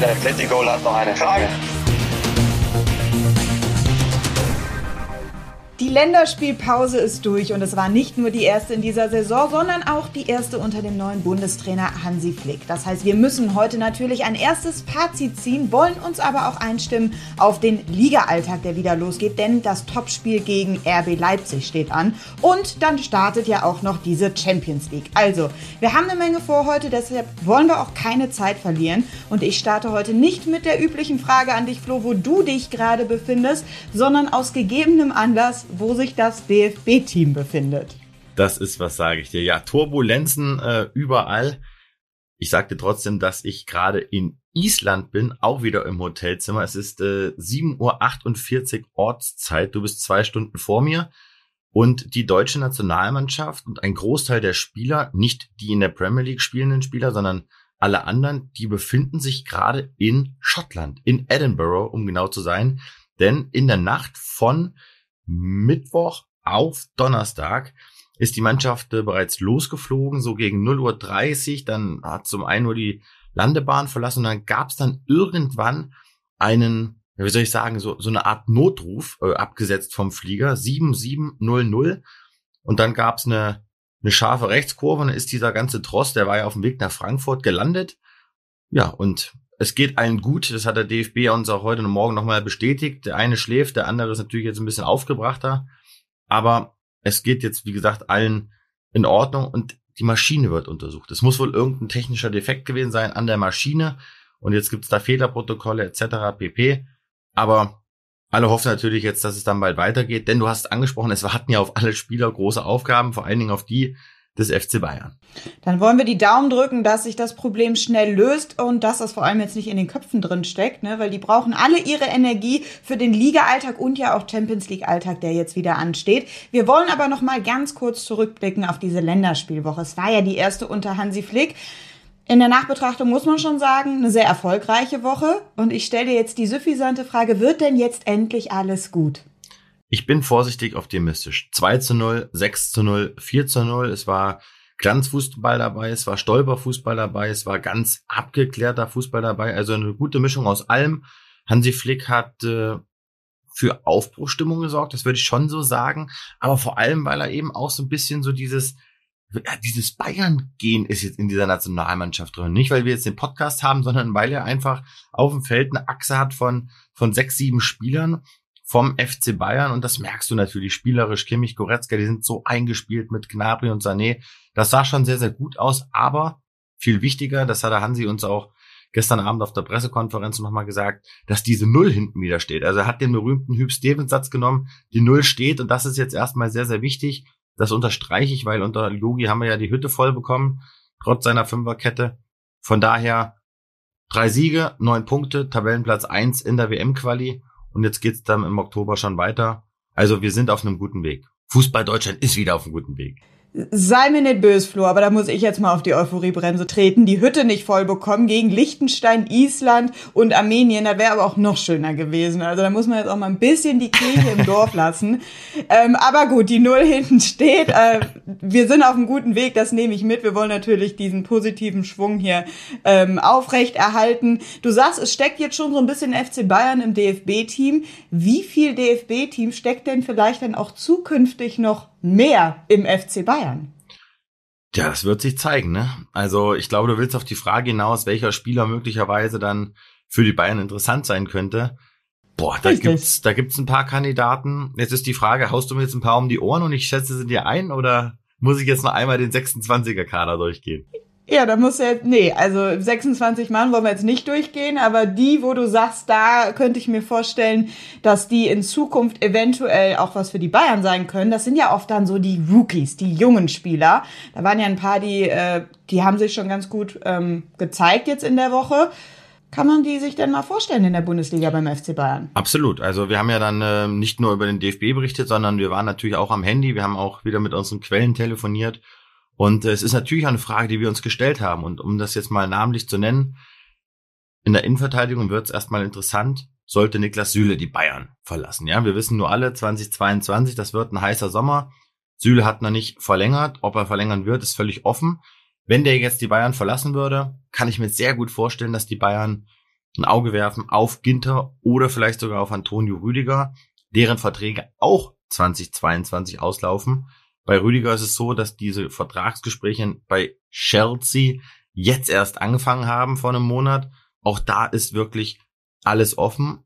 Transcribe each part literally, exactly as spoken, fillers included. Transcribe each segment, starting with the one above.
Der Plettigoal hat noch eine Frage. Die Länderspielpause ist durch und es war nicht nur die erste in dieser Saison, sondern auch die erste unter dem neuen Bundestrainer Hansi Flick. Das heißt, wir müssen heute natürlich ein erstes Fazit ziehen, wollen uns aber auch einstimmen auf den Liga-Alltag, der wieder losgeht, denn das Topspiel gegen R B Leipzig steht an und dann startet ja auch noch diese Champions League. Also, wir haben eine Menge vor heute, deshalb wollen wir auch keine Zeit verlieren und ich starte heute nicht mit der üblichen Frage an dich, Flo, wo du dich gerade befindest, sondern aus gegebenem Anlass, wo sich das D F B-Team befindet. Das ist, was sage ich dir. Ja, Turbulenzen äh, überall. Ich sagte trotzdem, dass ich gerade in Island bin, auch wieder im Hotelzimmer. Es ist äh, sieben Uhr achtundvierzig Ortszeit. Du bist zwei Stunden vor mir. Und die deutsche Nationalmannschaft und ein Großteil der Spieler, nicht die in der Premier League spielenden Spieler, sondern alle anderen, die befinden sich gerade in Schottland, in Edinburgh, um genau zu sein. Denn in der Nacht von Mittwoch auf Donnerstag ist die Mannschaft äh, bereits losgeflogen, so gegen null Uhr dreißig, dann hat zum ein Uhr die Landebahn verlassen und dann gab es dann irgendwann einen, wie soll ich sagen, so, so eine Art Notruf äh, abgesetzt vom Flieger, sieben sieben null null, und dann gab es eine, eine scharfe Rechtskurve und dann ist dieser ganze Tross, der war ja auf dem Weg nach Frankfurt, gelandet. Ja, und es geht allen gut, das hat der D F B uns auch heute und morgen nochmal bestätigt. Der eine schläft, der andere ist natürlich jetzt ein bisschen aufgebrachter. Aber es geht jetzt, wie gesagt, allen in Ordnung und die Maschine wird untersucht. Es muss wohl irgendein technischer Defekt gewesen sein an der Maschine. Und jetzt gibt es da Fehlerprotokolle et cetera pp. Aber alle hoffen natürlich jetzt, dass es dann bald weitergeht. Denn du hast es angesprochen, es warten ja auf alle Spieler große Aufgaben, vor allen Dingen auf die des F C Bayern. Dann wollen wir die Daumen drücken, dass sich das Problem schnell löst und dass das vor allem jetzt nicht in den Köpfen drin steckt, ne? Weil die brauchen alle ihre Energie für den Liga-Alltag und ja auch Champions-League-Alltag, der jetzt wieder ansteht. Wir wollen aber noch mal ganz kurz zurückblicken auf diese Länderspielwoche. Es war ja die erste unter Hansi Flick. In der Nachbetrachtung muss man schon sagen, eine sehr erfolgreiche Woche. Und ich stelle dir jetzt die suffisante Frage, wird denn jetzt endlich alles gut? Ich bin vorsichtig optimistisch. zwei zu null, sechs zu null, vier zu null. Es war Glanzfußball dabei, es war Stolperfußball dabei, es war ganz abgeklärter Fußball dabei. Also eine gute Mischung aus allem. Hansi Flick hat äh, für Aufbruchstimmung gesorgt, das würde ich schon so sagen. Aber vor allem, weil er eben auch so ein bisschen so dieses, ja, dieses Bayern-Gen ist jetzt in dieser Nationalmannschaft drin. Nicht, weil wir jetzt den Podcast haben, sondern weil er einfach auf dem Feld eine Achse hat von, von sechs, sieben Spielern vom F C Bayern, und das merkst du natürlich spielerisch. Kimmich, Goretzka, die sind so eingespielt mit Gnabry und Sané. Das sah schon sehr, sehr gut aus, aber viel wichtiger, das hat der Hansi uns auch gestern Abend auf der Pressekonferenz nochmal gesagt, dass diese Null hinten wieder steht. Also er hat den berühmten Hüb-Stevens-Satz genommen, die Null steht, und das ist jetzt erstmal sehr, sehr wichtig. Das unterstreiche ich, weil unter Jogi haben wir ja die Hütte voll bekommen, trotz seiner Fünferkette. Von daher drei Siege, neun Punkte, Tabellenplatz eins in der W M-Quali. Und jetzt geht's dann im Oktober schon weiter. Also wir sind auf einem guten Weg. Fußball Deutschland ist wieder auf einem guten Weg. Sei mir nicht böse, Flo, aber da muss ich jetzt mal auf die Euphoriebremse treten. Die Hütte nicht voll bekommen gegen Liechtenstein, Island und Armenien. Das wäre aber auch noch schöner gewesen. Also da muss man jetzt auch mal ein bisschen die Kirche im Dorf lassen. Ähm, aber gut, die Null hinten steht. Äh, wir sind auf einem guten Weg, das nehme ich mit. Wir wollen natürlich diesen positiven Schwung hier ähm, aufrechterhalten. Du sagst, es steckt jetzt schon so ein bisschen F C Bayern im D F B-Team. Wie viel D F B-Team steckt denn vielleicht dann auch zukünftig noch mehr im F C Bayern? Ja, das wird sich zeigen, ne? Also ich glaube, du willst auf die Frage hinaus, welcher Spieler möglicherweise dann für die Bayern interessant sein könnte. Boah, da Richtig. gibt's, da gibt's ein paar Kandidaten. Jetzt ist die Frage, haust du mir jetzt ein paar um die Ohren und ich schätze sie dir ein, oder muss ich jetzt noch einmal den sechsundzwanziger-Kader durchgehen? Ja, da muss ja, nee, also sechsundzwanzig Mann wollen wir jetzt nicht durchgehen, aber die, wo du sagst, da könnte ich mir vorstellen, dass die in Zukunft eventuell auch was für die Bayern sein können, das sind ja oft dann so die Rookies, die jungen Spieler. Da waren ja ein paar, die, äh, die haben sich schon ganz gut ähm, gezeigt jetzt in der Woche. Kann man die sich denn mal vorstellen in der Bundesliga beim F C Bayern? Absolut. Also wir haben ja dann äh, nicht nur über den D F B berichtet, sondern wir waren natürlich auch am Handy, wir haben auch wieder mit unseren Quellen telefoniert. Und es ist natürlich eine Frage, die wir uns gestellt haben. Und um das jetzt mal namentlich zu nennen, in der Innenverteidigung wird es erstmal interessant, sollte Niklas Süle die Bayern verlassen. Ja, wir wissen nur alle, zweitausendzweiundzwanzig, das wird ein heißer Sommer. Süle hat noch nicht verlängert. Ob er verlängern wird, ist völlig offen. Wenn der jetzt die Bayern verlassen würde, kann ich mir sehr gut vorstellen, dass die Bayern ein Auge werfen auf Ginter oder vielleicht sogar auf Antonio Rüdiger, deren Verträge auch zweitausendzweiundzwanzig auslaufen. Bei Rüdiger ist es so, dass diese Vertragsgespräche bei Chelsea jetzt erst angefangen haben vor einem Monat. Auch da ist wirklich alles offen.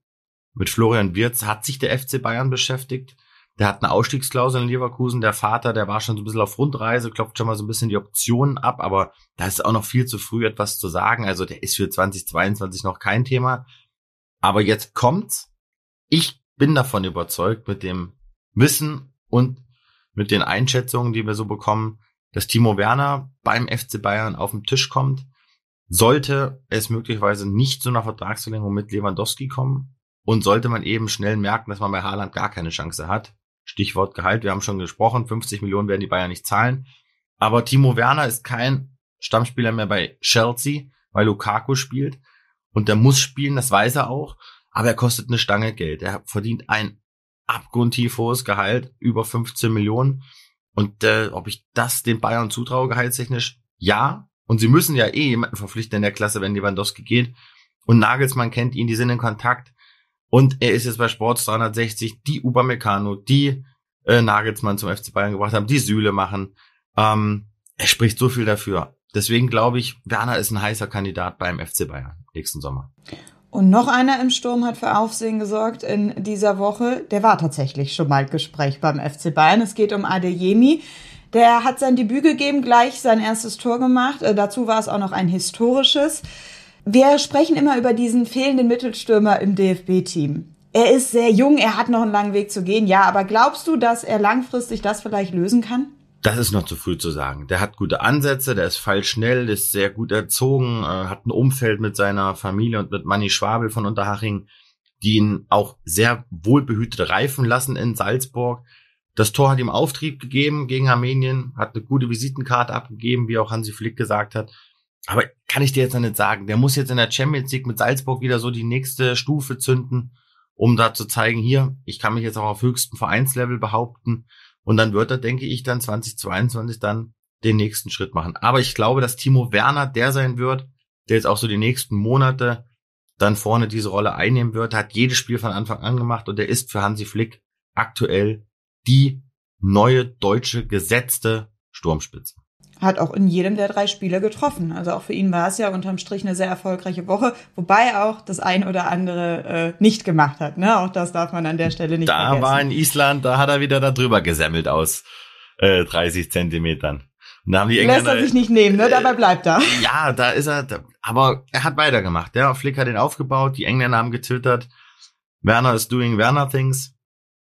Mit Florian Wirz hat sich der F C Bayern beschäftigt. Der hat eine Ausstiegsklausel in Leverkusen. Der Vater, der war schon so ein bisschen auf Rundreise, klopft schon mal so ein bisschen die Optionen ab. Aber da ist auch noch viel zu früh, etwas zu sagen. Also der ist für zweitausendzweiundzwanzig noch kein Thema. Aber jetzt kommt's. Ich bin davon überzeugt, mit dem Wissen und mit den Einschätzungen, die wir so bekommen, dass Timo Werner beim F C Bayern auf den Tisch kommt. Sollte es möglicherweise nicht zu einer Vertragsverlängerung mit Lewandowski kommen und sollte man eben schnell merken, dass man bei Haaland gar keine Chance hat. Stichwort Gehalt, wir haben schon gesprochen, fünfzig Millionen werden die Bayern nicht zahlen. Aber Timo Werner ist kein Stammspieler mehr bei Chelsea, weil Lukaku spielt. Und der muss spielen, das weiß er auch. Aber er kostet eine Stange Geld. Er verdient ein abgrundtief hohes Gehalt, über fünfzehn Millionen. Und äh, ob ich das den Bayern zutraue, gehaltstechnisch? Ja. Und sie müssen ja eh jemanden verpflichten in der Klasse, wenn Lewandowski geht. Und Nagelsmann kennt ihn, die sind in Kontakt. Und er ist jetzt bei Sports dreihundertsechzig, die Upamecano, die äh, Nagelsmann zum F C Bayern gebracht haben, die Süle machen. Ähm, er spricht so viel dafür. Deswegen glaube ich, Werner ist ein heißer Kandidat beim F C Bayern nächsten Sommer. Und noch einer im Sturm hat für Aufsehen gesorgt in dieser Woche. Der war tatsächlich schon mal Gespräch beim F C Bayern. Es geht um Adeyemi. Der hat sein Debüt gegeben, gleich sein erstes Tor gemacht. Äh, dazu war es auch noch ein historisches. Wir sprechen immer über diesen fehlenden Mittelstürmer im D F B-Team. Er ist sehr jung, er hat noch einen langen Weg zu gehen. Ja, aber glaubst du, dass er langfristig das vielleicht lösen kann? Das ist noch zu früh zu sagen. Der hat gute Ansätze, der ist feilschnell, der ist sehr gut erzogen, hat ein Umfeld mit seiner Familie und mit Manni Schwabl von Unterhaching, die ihn auch sehr wohlbehütet reifen lassen in Salzburg. Das Tor hat ihm Auftrieb gegeben gegen Armenien, hat eine gute Visitenkarte abgegeben, wie auch Hansi Flick gesagt hat. Aber kann ich dir jetzt noch nicht sagen. Der muss jetzt in der Champions League mit Salzburg wieder so die nächste Stufe zünden, um da zu zeigen, hier, ich kann mich jetzt auch auf höchstem Vereinslevel behaupten. Und dann wird er, denke ich, dann zweitausendzweiundzwanzig dann den nächsten Schritt machen. Aber ich glaube, dass Timo Werner der sein wird, der jetzt auch so die nächsten Monate dann vorne diese Rolle einnehmen wird. Hat jedes Spiel von Anfang an gemacht und er ist für Hansi Flick aktuell die neue deutsche gesetzte Sturmspitze. Hat auch in jedem der drei Spiele getroffen. Also auch für ihn war es ja unterm Strich eine sehr erfolgreiche Woche, wobei auch das ein oder andere äh, nicht gemacht hat. Ne? Auch das darf man an der Stelle nicht da vergessen. Da war in Island, da hat er wieder da drüber gesemmelt aus äh, dreißig Zentimetern. Und da haben die Engländer, lässt er sich nicht nehmen, ne? Dabei bleibt er. Äh, ja, da ist er, da, aber er hat weitergemacht. Ja. Flick hat ihn aufgebaut, die Engländer haben getwittert, Werner is doing Werner things.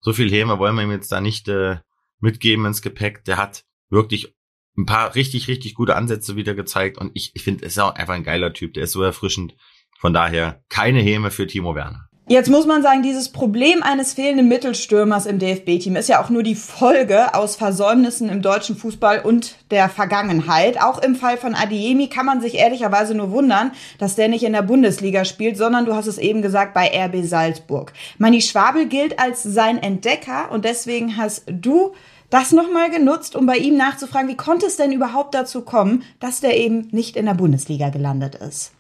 So viel Häme wollen wir ihm jetzt da nicht äh, mitgeben ins Gepäck. Der hat wirklich ein paar richtig, richtig gute Ansätze wieder gezeigt. Und ich, ich finde, er ist auch einfach ein geiler Typ. Der ist so erfrischend. Von daher keine Häme für Timo Werner. Jetzt muss man sagen, dieses Problem eines fehlenden Mittelstürmers im D F B-Team ist ja auch nur die Folge aus Versäumnissen im deutschen Fußball und der Vergangenheit. Auch im Fall von Adeyemi kann man sich ehrlicherweise nur wundern, dass der nicht in der Bundesliga spielt, sondern du hast es eben gesagt, bei R B Salzburg. Manni Schwabl gilt als sein Entdecker und deswegen hast du das nochmal genutzt, um bei ihm nachzufragen, wie konnte es denn überhaupt dazu kommen, dass der eben nicht in der Bundesliga gelandet ist?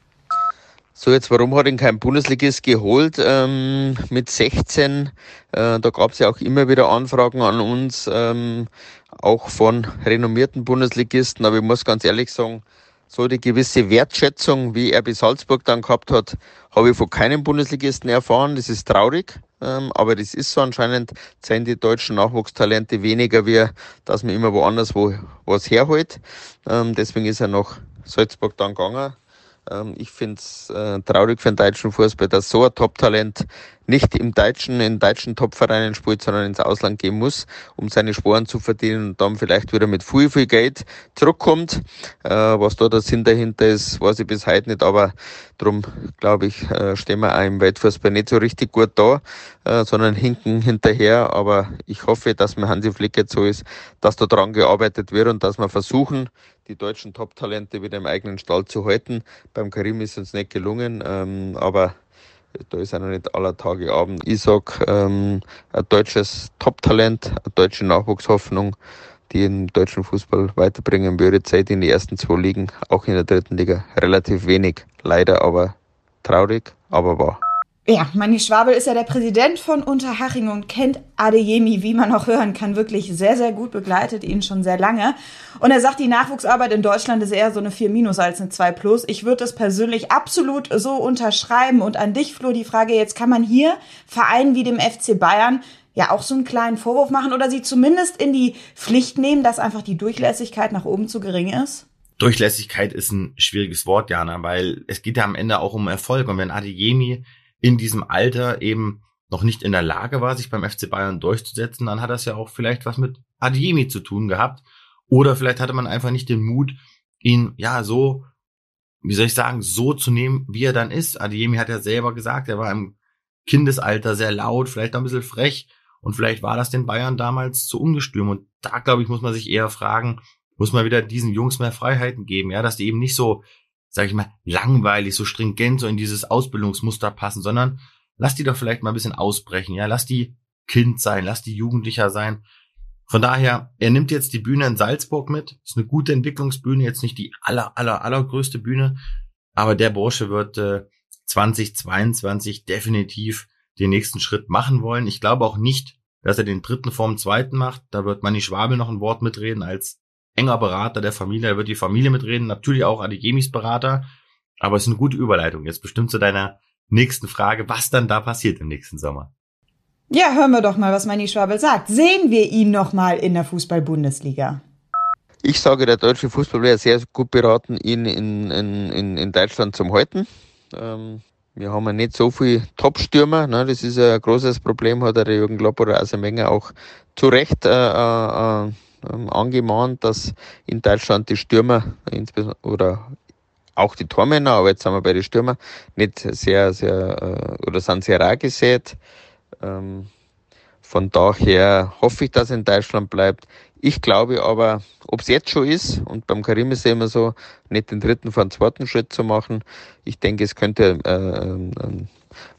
So, jetzt warum hat ihn kein Bundesligist geholt? Ähm, mit sechzehn, äh, da gab es ja auch immer wieder Anfragen an uns, ähm, auch von renommierten Bundesligisten. Aber ich muss ganz ehrlich sagen, so die gewisse Wertschätzung, wie R B Salzburg dann gehabt hat, habe ich von keinem Bundesligisten erfahren. Das ist traurig. Aber das ist so, anscheinend sind die deutschen Nachwuchstalente weniger, wie dass man immer woanders wo was herholt. Deswegen ist er nach Salzburg dann gegangen. Ich finde es traurig für den deutschen Fußball, dass so ein Top-Talent nicht im deutschen, in deutschen Top-Vereinen spielt, sondern ins Ausland gehen muss, um seine Sporen zu verdienen und dann vielleicht wieder mit viel, viel Geld zurückkommt. Was da der Sinn dahinter ist, weiß ich bis heute nicht, aber darum, glaube ich, stehen wir auch im Weltfußball nicht so richtig gut da, sondern hinken hinterher. Aber ich hoffe, dass mit Hansi Flick jetzt so ist, dass da dran gearbeitet wird und dass wir versuchen, die deutschen Top-Talente wieder im eigenen Stall zu halten. Beim Karim ist uns nicht gelungen, ähm, aber da ist er noch nicht aller Tage Abend. Ich sage, ähm, ein deutsches Top-Talent, eine deutsche Nachwuchshoffnung, die im deutschen Fußball weiterbringen würde, seit in die ersten zwei Ligen, auch in der dritten Liga, relativ wenig. Leider, aber traurig, aber wahr. Ja, Manni Schwabl ist ja der Präsident von Unterhaching und kennt Adeyemi, wie man auch hören kann, wirklich sehr, sehr gut, begleitet ihn schon sehr lange. Und er sagt, die Nachwuchsarbeit in Deutschland ist eher so eine vier minus als eine zwei plus. Ich würde das persönlich absolut so unterschreiben. Und an dich, Flo, die Frage, jetzt kann man hier Vereinen wie dem F C Bayern ja auch so einen kleinen Vorwurf machen oder sie zumindest in die Pflicht nehmen, dass einfach die Durchlässigkeit nach oben zu gering ist? Durchlässigkeit ist ein schwieriges Wort, Jana, weil es geht ja am Ende auch um Erfolg. Und wenn Adeyemi in diesem Alter eben noch nicht in der Lage war, sich beim F C Bayern durchzusetzen, dann hat das ja auch vielleicht was mit Adeyemi zu tun gehabt. Oder vielleicht hatte man einfach nicht den Mut, ihn ja so, wie soll ich sagen, so zu nehmen, wie er dann ist. Adeyemi hat ja selber gesagt, er war im Kindesalter sehr laut, vielleicht auch ein bisschen frech. Und vielleicht war das den Bayern damals zu ungestüm. Und da, glaube ich, muss man sich eher fragen, muss man wieder diesen Jungs mehr Freiheiten geben, ja, dass die eben nicht so, sag ich mal, langweilig, so stringent, so in dieses Ausbildungsmuster passen, sondern lass die doch vielleicht mal ein bisschen ausbrechen, ja, lass die Kind sein, lass die Jugendlicher sein. Von daher, er nimmt jetzt die Bühne in Salzburg mit, ist eine gute Entwicklungsbühne, jetzt nicht die aller, aller, allergrößte Bühne, aber der Bursche wird äh, zweitausendzweiundzwanzig definitiv den nächsten Schritt machen wollen. Ich glaube auch nicht, dass er den dritten vorm zweiten macht, da wird Manni Schwabl noch ein Wort mitreden als enger Berater der Familie, da wird die Familie mitreden, natürlich auch Adeyemis Berater, aber es ist eine gute Überleitung. Jetzt bestimmt zu deiner nächsten Frage, was dann da passiert im nächsten Sommer. Ja, hören wir doch mal, was Manni Schwabl sagt. Sehen wir ihn nochmal in der Fußball-Bundesliga? Ich sage, der deutsche Fußball wäre sehr gut beraten, ihn in, in, in, in Deutschland zu halten. Ähm, wir haben ja nicht so viele Top-Stürmer, ne? Das ist ein großes Problem, hat der Jürgen Klopp oder Asemenge auch zu Recht äh, äh, angemahnt, dass in Deutschland die Stürmer oder auch die Tormänner, aber jetzt sind wir bei den Stürmer, nicht sehr, sehr oder sind sehr rar gesät. Von daher hoffe ich, dass es in Deutschland bleibt. Ich glaube aber, ob es jetzt schon ist, und beim Karim ist es immer so, nicht den dritten von zweiten Schritt zu machen. Ich denke, es könnte ein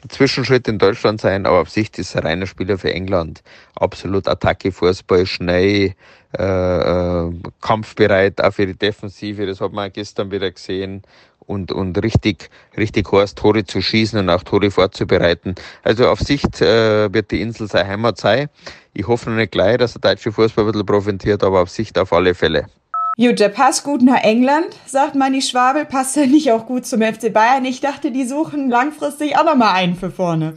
Zwischenschritt in Deutschland sein, aber auf Sicht ist er ein reiner Spieler für England. Absolut Attacke, Fußball, schnell, äh, kampfbereit, auch für die Defensive, das hat man auch gestern wieder gesehen. Und, und richtig, richtig heiß, Tore zu schießen und auch Tore vorzubereiten. Also auf Sicht äh, wird die Insel seine Heimat sein. Ich hoffe noch nicht gleich, dass der deutsche Fußball ein bisschen profitiert, aber auf Sicht auf alle Fälle. Gut, der passt gut nach England, sagt Manni Schwabl. Passt er nicht auch gut zum F C Bayern? Ich dachte, die suchen langfristig auch nochmal einen für vorne.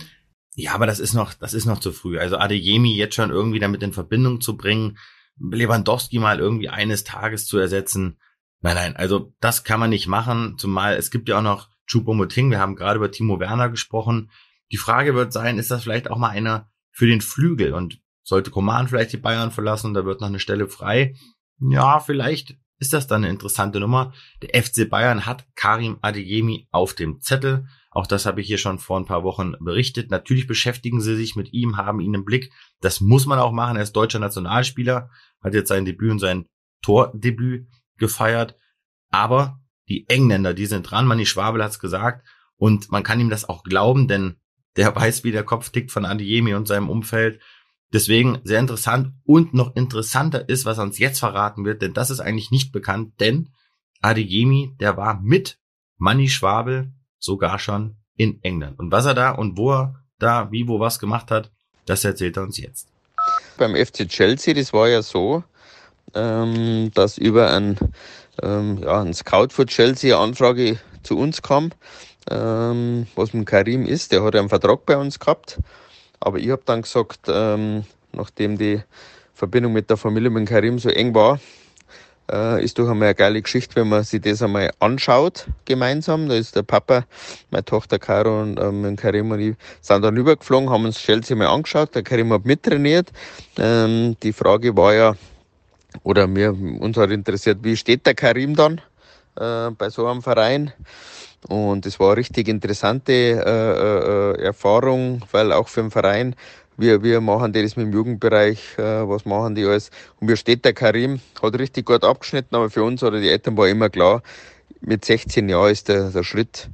Ja, aber das ist noch, das ist noch zu früh. Also Adeyemi jetzt schon irgendwie damit in Verbindung zu bringen, Lewandowski mal irgendwie eines Tages zu ersetzen. Nein, nein, also das kann man nicht machen, zumal es gibt ja auch noch Choupo-Moting. Wir haben gerade über Timo Werner gesprochen. Die Frage wird sein, ist das vielleicht auch mal einer für den Flügel? Und sollte Coman vielleicht die Bayern verlassen, da wird noch eine Stelle frei. Ja, vielleicht ist das dann eine interessante Nummer. Der F C Bayern hat Karim Adeyemi auf dem Zettel. Auch das habe ich hier schon vor ein paar Wochen berichtet. Natürlich beschäftigen sie sich mit ihm, haben ihn im Blick. Das muss man auch machen. Er ist deutscher Nationalspieler, hat jetzt sein Debüt und sein Tordebüt gefeiert. Aber die Engländer, die sind dran. Manni Schwabl hat's gesagt. Und man kann ihm das auch glauben, denn der weiß, wie der Kopf tickt von Adeyemi und seinem Umfeld. Deswegen sehr interessant, und noch interessanter ist, was er uns jetzt verraten wird, denn das ist eigentlich nicht bekannt, denn Adeyemi, der war mit Manni Schwabl sogar schon in England. Und was er da und wo er da, wie, wo, was gemacht hat, das erzählt er uns jetzt. Beim F C Chelsea, das war ja so, ähm, dass über einen, ähm, ja, einen Scout für Chelsea eine Anfrage zu uns kam, ähm, was mit Karim ist, der hat ja einen Vertrag bei uns gehabt. Aber ich habe dann gesagt, ähm, nachdem die Verbindung mit der Familie mit Karim so eng war, äh, ist doch einmal eine geile Geschichte, wenn man sich das einmal anschaut gemeinsam. Da ist der Papa, meine Tochter Caro und äh, mit Karim und ich sind dann rübergeflogen, haben uns Chelsea mal angeschaut. Der Karim hat mittrainiert. Ähm, die Frage war ja, oder mir, uns hat interessiert, wie steht der Karim dann äh, bei so einem Verein? Und es war eine richtig interessante äh, äh, Erfahrung, weil auch für den Verein, wir, wir machen das mit dem Jugendbereich, äh, was machen die alles. Und wie steht der Karim, hat richtig gut abgeschnitten, aber für uns oder die Eltern war immer klar, mit sechzehn Jahren ist der, der Schritt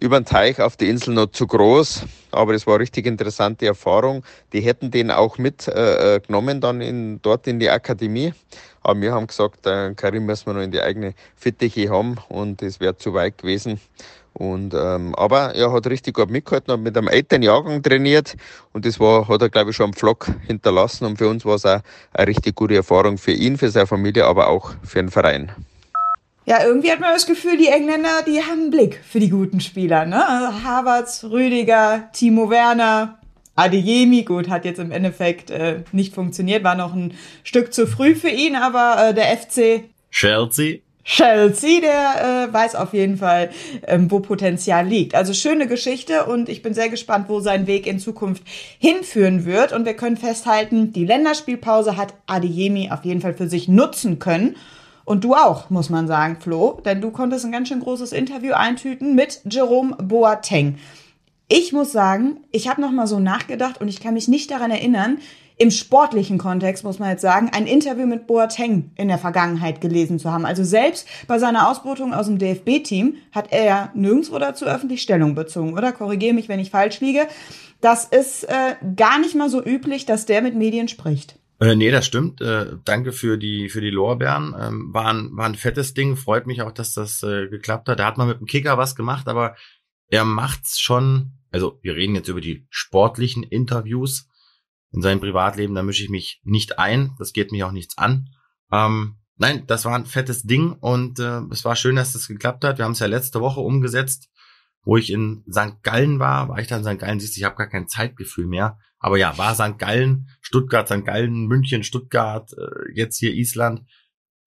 über den Teich auf die Insel noch zu groß. Aber es war eine richtig interessante Erfahrung. Die hätten den auch mitgenommen äh, dann in, dort in die Akademie. Aber wir haben gesagt, äh, Karim müssen wir noch in die eigene Fittiche haben und es wäre zu weit gewesen. Und, ähm, aber er hat richtig gut mitgehalten, hat mit einem älteren Jahrgang trainiert und das war, hat er glaube ich schon am Vlog hinterlassen und für uns war es auch eine richtig gute Erfahrung für ihn, für seine Familie, aber auch für den Verein. Ja, irgendwie hat man das Gefühl, die Engländer, die haben einen Blick für die guten Spieler, ne? Also Havertz, Rüdiger, Timo Werner, Adeyemi, gut, hat jetzt im Endeffekt äh, nicht funktioniert, war noch ein Stück zu früh für ihn, aber äh, der F C Chelsea. Chelsea, der äh, weiß auf jeden Fall, ähm, wo Potenzial liegt. Also schöne Geschichte und ich bin sehr gespannt, wo sein Weg in Zukunft hinführen wird. Und wir können festhalten, die Länderspielpause hat Adeyemi auf jeden Fall für sich nutzen können. Und du auch, muss man sagen, Flo, denn du konntest ein ganz schön großes Interview eintüten mit Jerome Boateng. Ich muss sagen, ich habe noch mal so nachgedacht und ich kann mich nicht daran erinnern, im sportlichen Kontext, muss man jetzt sagen, ein Interview mit Boateng in der Vergangenheit gelesen zu haben. Also selbst bei seiner Ausbootung aus dem D F B-Team hat er ja nirgendwo dazu öffentlich Stellung bezogen, oder? Korrigiere mich, wenn ich falsch liege. Das ist äh, gar nicht mal so üblich, dass der mit Medien spricht. Äh, nee, das stimmt. Äh, danke für die für die Lorbeeren. Ähm, war, ein, war ein fettes Ding. Freut mich auch, dass das äh, geklappt hat. Da hat man mit dem Kicker was gemacht, aber er macht's schon. Also wir reden jetzt über die sportlichen Interviews. In seinem Privatleben, da mische ich mich nicht ein. Das geht mich auch nichts an. Ähm, nein, das war ein fettes Ding und äh, es war schön, dass das geklappt hat. Wir haben es ja letzte Woche umgesetzt, wo ich in Sankt Gallen war. War ich da in Sankt Gallen? Siehst du, ich habe gar kein Zeitgefühl mehr. Aber ja, war Sankt Gallen, Stuttgart, Sankt Gallen, München, Stuttgart, äh, jetzt hier Island.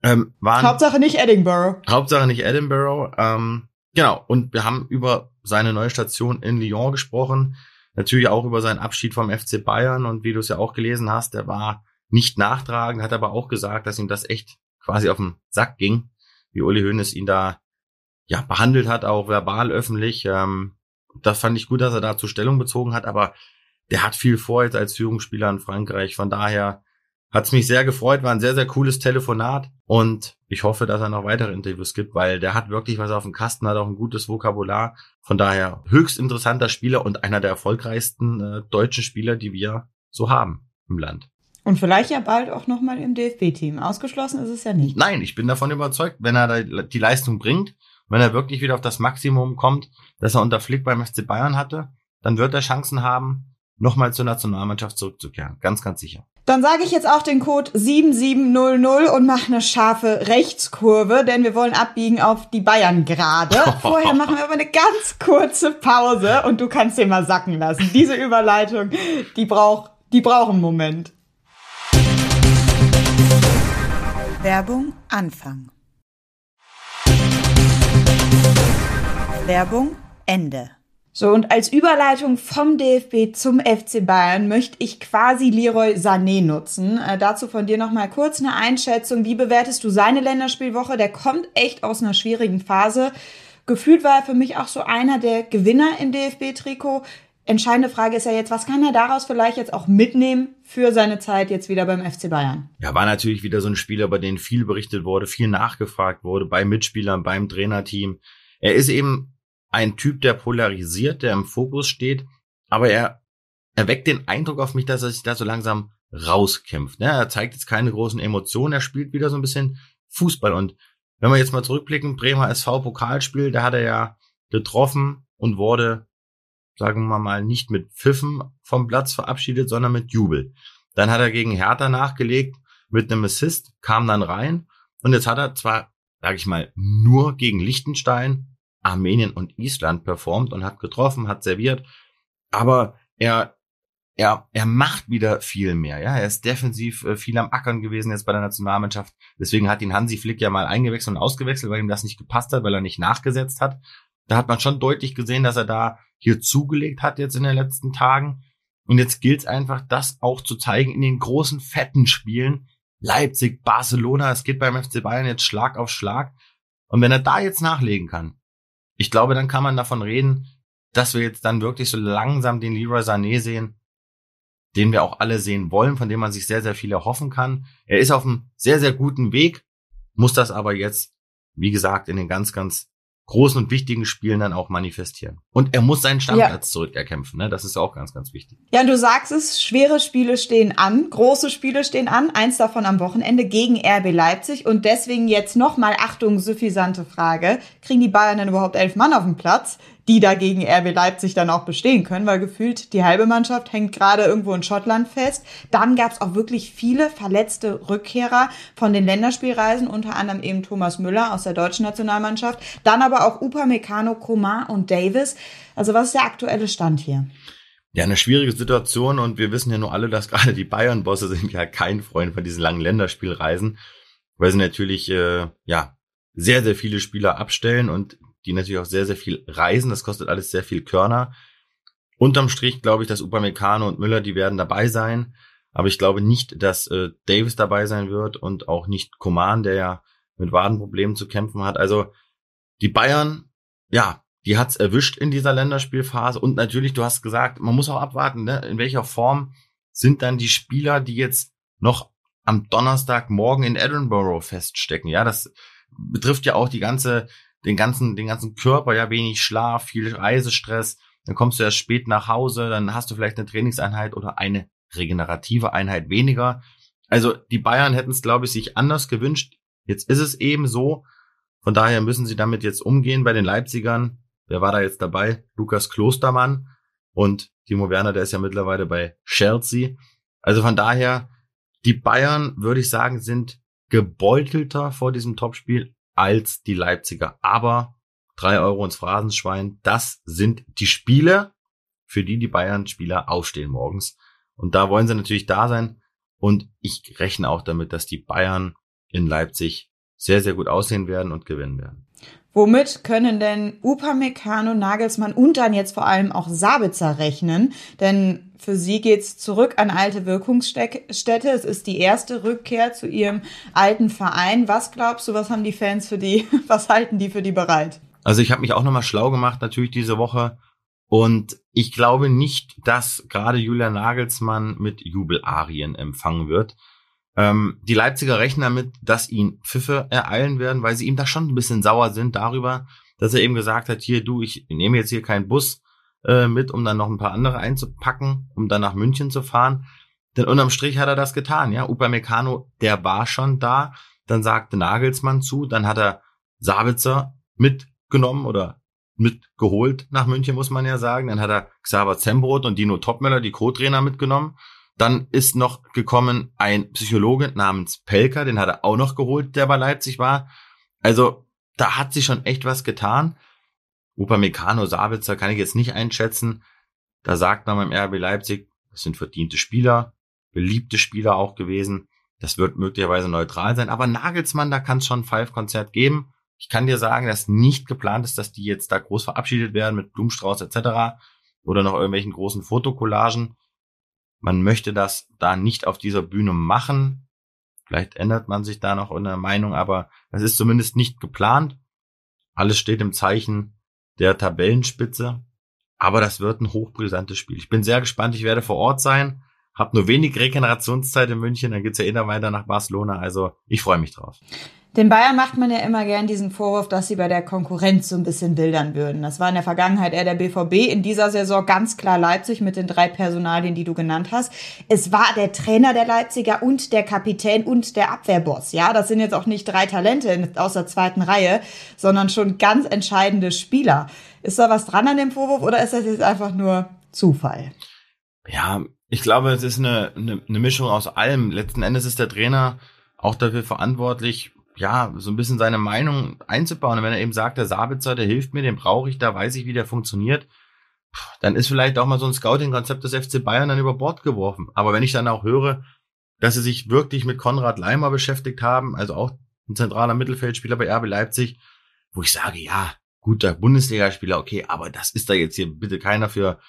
Ähm, waren Hauptsache nicht Edinburgh. Hauptsache nicht Edinburgh. Ähm, genau, und wir haben über seine neue Station in Lyon gesprochen. Natürlich auch über seinen Abschied vom F C Bayern und wie du es ja auch gelesen hast, der war nicht nachtragend, hat aber auch gesagt, dass ihm das echt quasi auf den Sack ging, wie Uli Hoeneß ihn da ja behandelt hat, auch verbal, öffentlich. Ähm, das fand ich gut, dass er dazu Stellung bezogen hat, aber der hat viel vor jetzt als Führungsspieler in Frankreich. Von daher hat es mich sehr gefreut, war ein sehr, sehr cooles Telefonat und ich hoffe, dass er noch weitere Interviews gibt, weil der hat wirklich was auf dem Kasten, hat auch ein gutes Vokabular. Von daher höchst interessanter Spieler und einer der erfolgreichsten äh, deutschen Spieler, die wir so haben im Land. Und vielleicht ja bald auch nochmal im D F B-Team. Ausgeschlossen ist es ja nicht. Nein, ich bin davon überzeugt, wenn er da die Leistung bringt, wenn er wirklich wieder auf das Maximum kommt, das er unter Flick beim F C Bayern hatte, dann wird er Chancen haben, nochmal zur Nationalmannschaft zurückzukehren. Ganz, ganz sicher. Dann sage ich jetzt auch den Code sieben sieben null null und mache eine scharfe Rechtskurve, denn wir wollen abbiegen auf die Bayern gerade. Vorher machen wir aber eine ganz kurze Pause und du kannst den mal sacken lassen. Diese Überleitung, die braucht, die braucht einen Moment. Werbung Anfang. Werbung Ende. So, und als Überleitung vom D F B zum F C Bayern möchte ich quasi Leroy Sané nutzen. Äh, dazu von dir nochmal kurz eine Einschätzung. Wie bewertest du seine Länderspielwoche? Der kommt echt aus einer schwierigen Phase. Gefühlt war er für mich auch so einer der Gewinner im D F B-Trikot. Entscheidende Frage ist ja jetzt, was kann er daraus vielleicht jetzt auch mitnehmen für seine Zeit jetzt wieder beim F C Bayern? Ja, war natürlich wieder so ein Spieler, über den viel berichtet wurde, viel nachgefragt wurde, bei Mitspielern, beim Trainerteam. Er ist eben ein Typ, der polarisiert, der im Fokus steht, aber er erweckt den Eindruck auf mich, dass er sich da so langsam rauskämpft. Ja, er zeigt jetzt keine großen Emotionen, er spielt wieder so ein bisschen Fußball. Und wenn wir jetzt mal zurückblicken, Bremer S V-Pokalspiel, da hat er ja getroffen und wurde, sagen wir mal, nicht mit Pfiffen vom Platz verabschiedet, sondern mit Jubel. Dann hat er gegen Hertha nachgelegt mit einem Assist, kam dann rein und jetzt hat er zwar, sage ich mal, nur gegen Liechtenstein, Armenien und Island performt und hat getroffen, hat serviert, aber er er er macht wieder viel mehr, ja, er ist defensiv viel am Ackern gewesen jetzt bei der Nationalmannschaft, deswegen hat ihn Hansi Flick ja mal eingewechselt und ausgewechselt, weil ihm das nicht gepasst hat, weil er nicht nachgesetzt hat. Da hat man schon deutlich gesehen, dass er da hier zugelegt hat jetzt in den letzten Tagen und jetzt gilt es einfach, das auch zu zeigen in den großen fetten Spielen, Leipzig, Barcelona, es geht beim F C Bayern jetzt Schlag auf Schlag und wenn er da jetzt nachlegen kann, ich glaube, dann kann man davon reden, dass wir jetzt dann wirklich so langsam den Leroy Sané sehen, den wir auch alle sehen wollen, von dem man sich sehr, sehr viel erhoffen kann. Er ist auf einem sehr, sehr guten Weg, muss das aber jetzt, wie gesagt, in den ganz, ganz großen und wichtigen Spielen dann auch manifestieren. Und er muss seinen Stammplatz ja. zurückerkämpfen, ne? Das ist ja auch ganz, ganz wichtig. Ja, und du sagst es, schwere Spiele stehen an, große Spiele stehen an, eins davon am Wochenende gegen R B Leipzig. Und deswegen jetzt nochmal, Achtung, suffisante Frage, kriegen die Bayern denn überhaupt elf Mann auf dem Platz, die da gegen R B Leipzig dann auch bestehen können? Weil gefühlt die halbe Mannschaft hängt gerade irgendwo in Schottland fest. Dann gab es auch wirklich viele verletzte Rückkehrer von den Länderspielreisen, unter anderem eben Thomas Müller aus der deutschen Nationalmannschaft, dann aber auch Upamecano, Coman und Davis. Also was ist der aktuelle Stand hier? Ja, eine schwierige Situation, und wir wissen ja nur alle, dass gerade die Bayern-Bosse sind ja kein Freund von diesen langen Länderspielreisen, weil sie natürlich äh, ja sehr, sehr viele Spieler abstellen und die natürlich auch sehr, sehr viel reisen. Das kostet alles sehr viel Körner. Unterm Strich glaube ich, dass Upamecano und Müller, die werden dabei sein. Aber ich glaube nicht, dass äh, Davis dabei sein wird und auch nicht Coman, der ja mit Wadenproblemen zu kämpfen hat. Also die Bayern, ja, die hat's erwischt in dieser Länderspielphase. Und natürlich, du hast gesagt, man muss auch abwarten, ne? In welcher Form sind dann die Spieler, die jetzt noch am Donnerstagmorgen in Edinburgh feststecken. Ja, das betrifft ja auch die ganze... den ganzen, den ganzen Körper, ja, wenig Schlaf, viel Reisestress, dann kommst du erst spät nach Hause, dann hast du vielleicht eine Trainingseinheit oder eine regenerative Einheit weniger. Also die Bayern hätten es, glaube ich, sich anders gewünscht. Jetzt ist es eben so. Von daher müssen sie damit jetzt umgehen. Bei den Leipzigern, wer war da jetzt dabei? Lukas Klostermann und Timo Werner, der ist ja mittlerweile bei Chelsea. Also von daher, die Bayern, würde ich sagen, sind gebeutelter vor diesem Topspiel als die Leipziger. Aber drei Euro ins Phrasenschwein, das sind die Spiele, für die die Bayern-Spieler aufstehen morgens. Und da wollen sie natürlich da sein. Und ich rechne auch damit, dass die Bayern in Leipzig sehr, sehr gut aussehen werden und gewinnen werden. Womit können denn Upamecano, Nagelsmann und dann jetzt vor allem auch Sabitzer rechnen? Denn für sie geht's zurück an alte Wirkungsstätte. Es ist die erste Rückkehr zu ihrem alten Verein. Was glaubst du, was haben die Fans für die, was halten die für die bereit? Also ich habe mich auch nochmal schlau gemacht natürlich diese Woche. Und ich glaube nicht, dass gerade Julian Nagelsmann mit Jubelarien empfangen wird. Die Leipziger rechnen damit, dass ihn Pfiffe ereilen werden, weil sie ihm da schon ein bisschen sauer sind darüber, dass er eben gesagt hat, hier du, ich nehme jetzt hier keinen Bus äh, mit, um dann noch ein paar andere einzupacken, um dann nach München zu fahren. Denn unterm Strich hat er das getan, ja. Upamecano, der war schon da, dann sagte Nagelsmann zu, dann hat er Sabitzer mitgenommen oder mitgeholt nach München, muss man ja sagen. Dann hat er Xaver Zembrot und Dino Topmöller, die Co-Trainer, mitgenommen. Dann ist noch gekommen ein Psychologe namens Pelka, den hat er auch noch geholt, der bei Leipzig war. Also da hat sich schon echt was getan. Upamecano, Sabitzer kann ich jetzt nicht einschätzen. Da sagt man beim R B Leipzig, das sind verdiente Spieler, beliebte Spieler auch gewesen. Das wird möglicherweise neutral sein. Aber Nagelsmann, da kann es schon ein Five-Konzert geben. Ich kann dir sagen, dass nicht geplant ist, dass die jetzt da groß verabschiedet werden mit Blumenstrauß et cetera oder noch irgendwelchen großen Fotokollagen. Man möchte das da nicht auf dieser Bühne machen. Vielleicht ändert man sich da noch in der Meinung, aber das ist zumindest nicht geplant. Alles steht im Zeichen der Tabellenspitze. Aber das wird ein hochbrisantes Spiel. Ich bin sehr gespannt. Ich werde vor Ort sein. Hab nur wenig Regenerationszeit in München. Dann geht's ja eh dann weiter nach Barcelona. Also ich freue mich drauf. Den Bayern macht man ja immer gern diesen Vorwurf, dass sie bei der Konkurrenz so ein bisschen wildern würden. Das war in der Vergangenheit eher der B V B, in dieser Saison ganz klar Leipzig mit den drei Personalien, die du genannt hast. Es war der Trainer der Leipziger und der Kapitän und der Abwehrboss. Ja, das sind jetzt auch nicht drei Talente aus der zweiten Reihe, sondern schon ganz entscheidende Spieler. Ist da was dran an dem Vorwurf oder ist das jetzt einfach nur Zufall? Ja, ich glaube, es ist eine, eine, eine Mischung aus allem. Letzten Endes ist der Trainer auch dafür verantwortlich, ja, so ein bisschen seine Meinung einzubauen. Und wenn er eben sagt, der Sabitzer, der hilft mir, den brauche ich, da weiß ich, wie der funktioniert, dann ist vielleicht auch mal so ein Scouting-Konzept des F C Bayern dann über Bord geworfen. Aber wenn ich dann auch höre, dass sie sich wirklich mit Konrad Laimer beschäftigt haben, also auch ein zentraler Mittelfeldspieler bei R B Leipzig, wo ich sage, ja, guter Bundesligaspieler, okay, aber das ist da jetzt hier bitte keiner für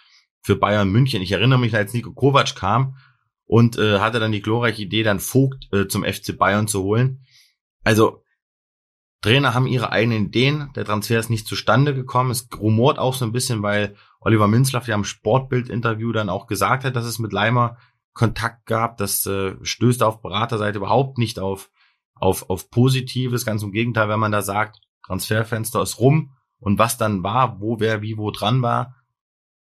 für Bayern München. Ich erinnere mich, als Niko Kovac kam und äh, hatte dann die glorreiche Idee, dann Vogt äh, zum F C Bayern zu holen. Also, Trainer haben ihre eigenen Ideen. Der Transfer ist nicht zustande gekommen. Es rumort auch so ein bisschen, weil Oliver Mintzlaff ja im Sportbild-Interview dann auch gesagt hat, dass es mit Laimer Kontakt gab. Das äh, stößt auf Beraterseite überhaupt nicht auf, auf, auf Positives. Ganz im Gegenteil, wenn man da sagt, Transferfenster ist rum Und was dann war, wo wer wie wo dran war,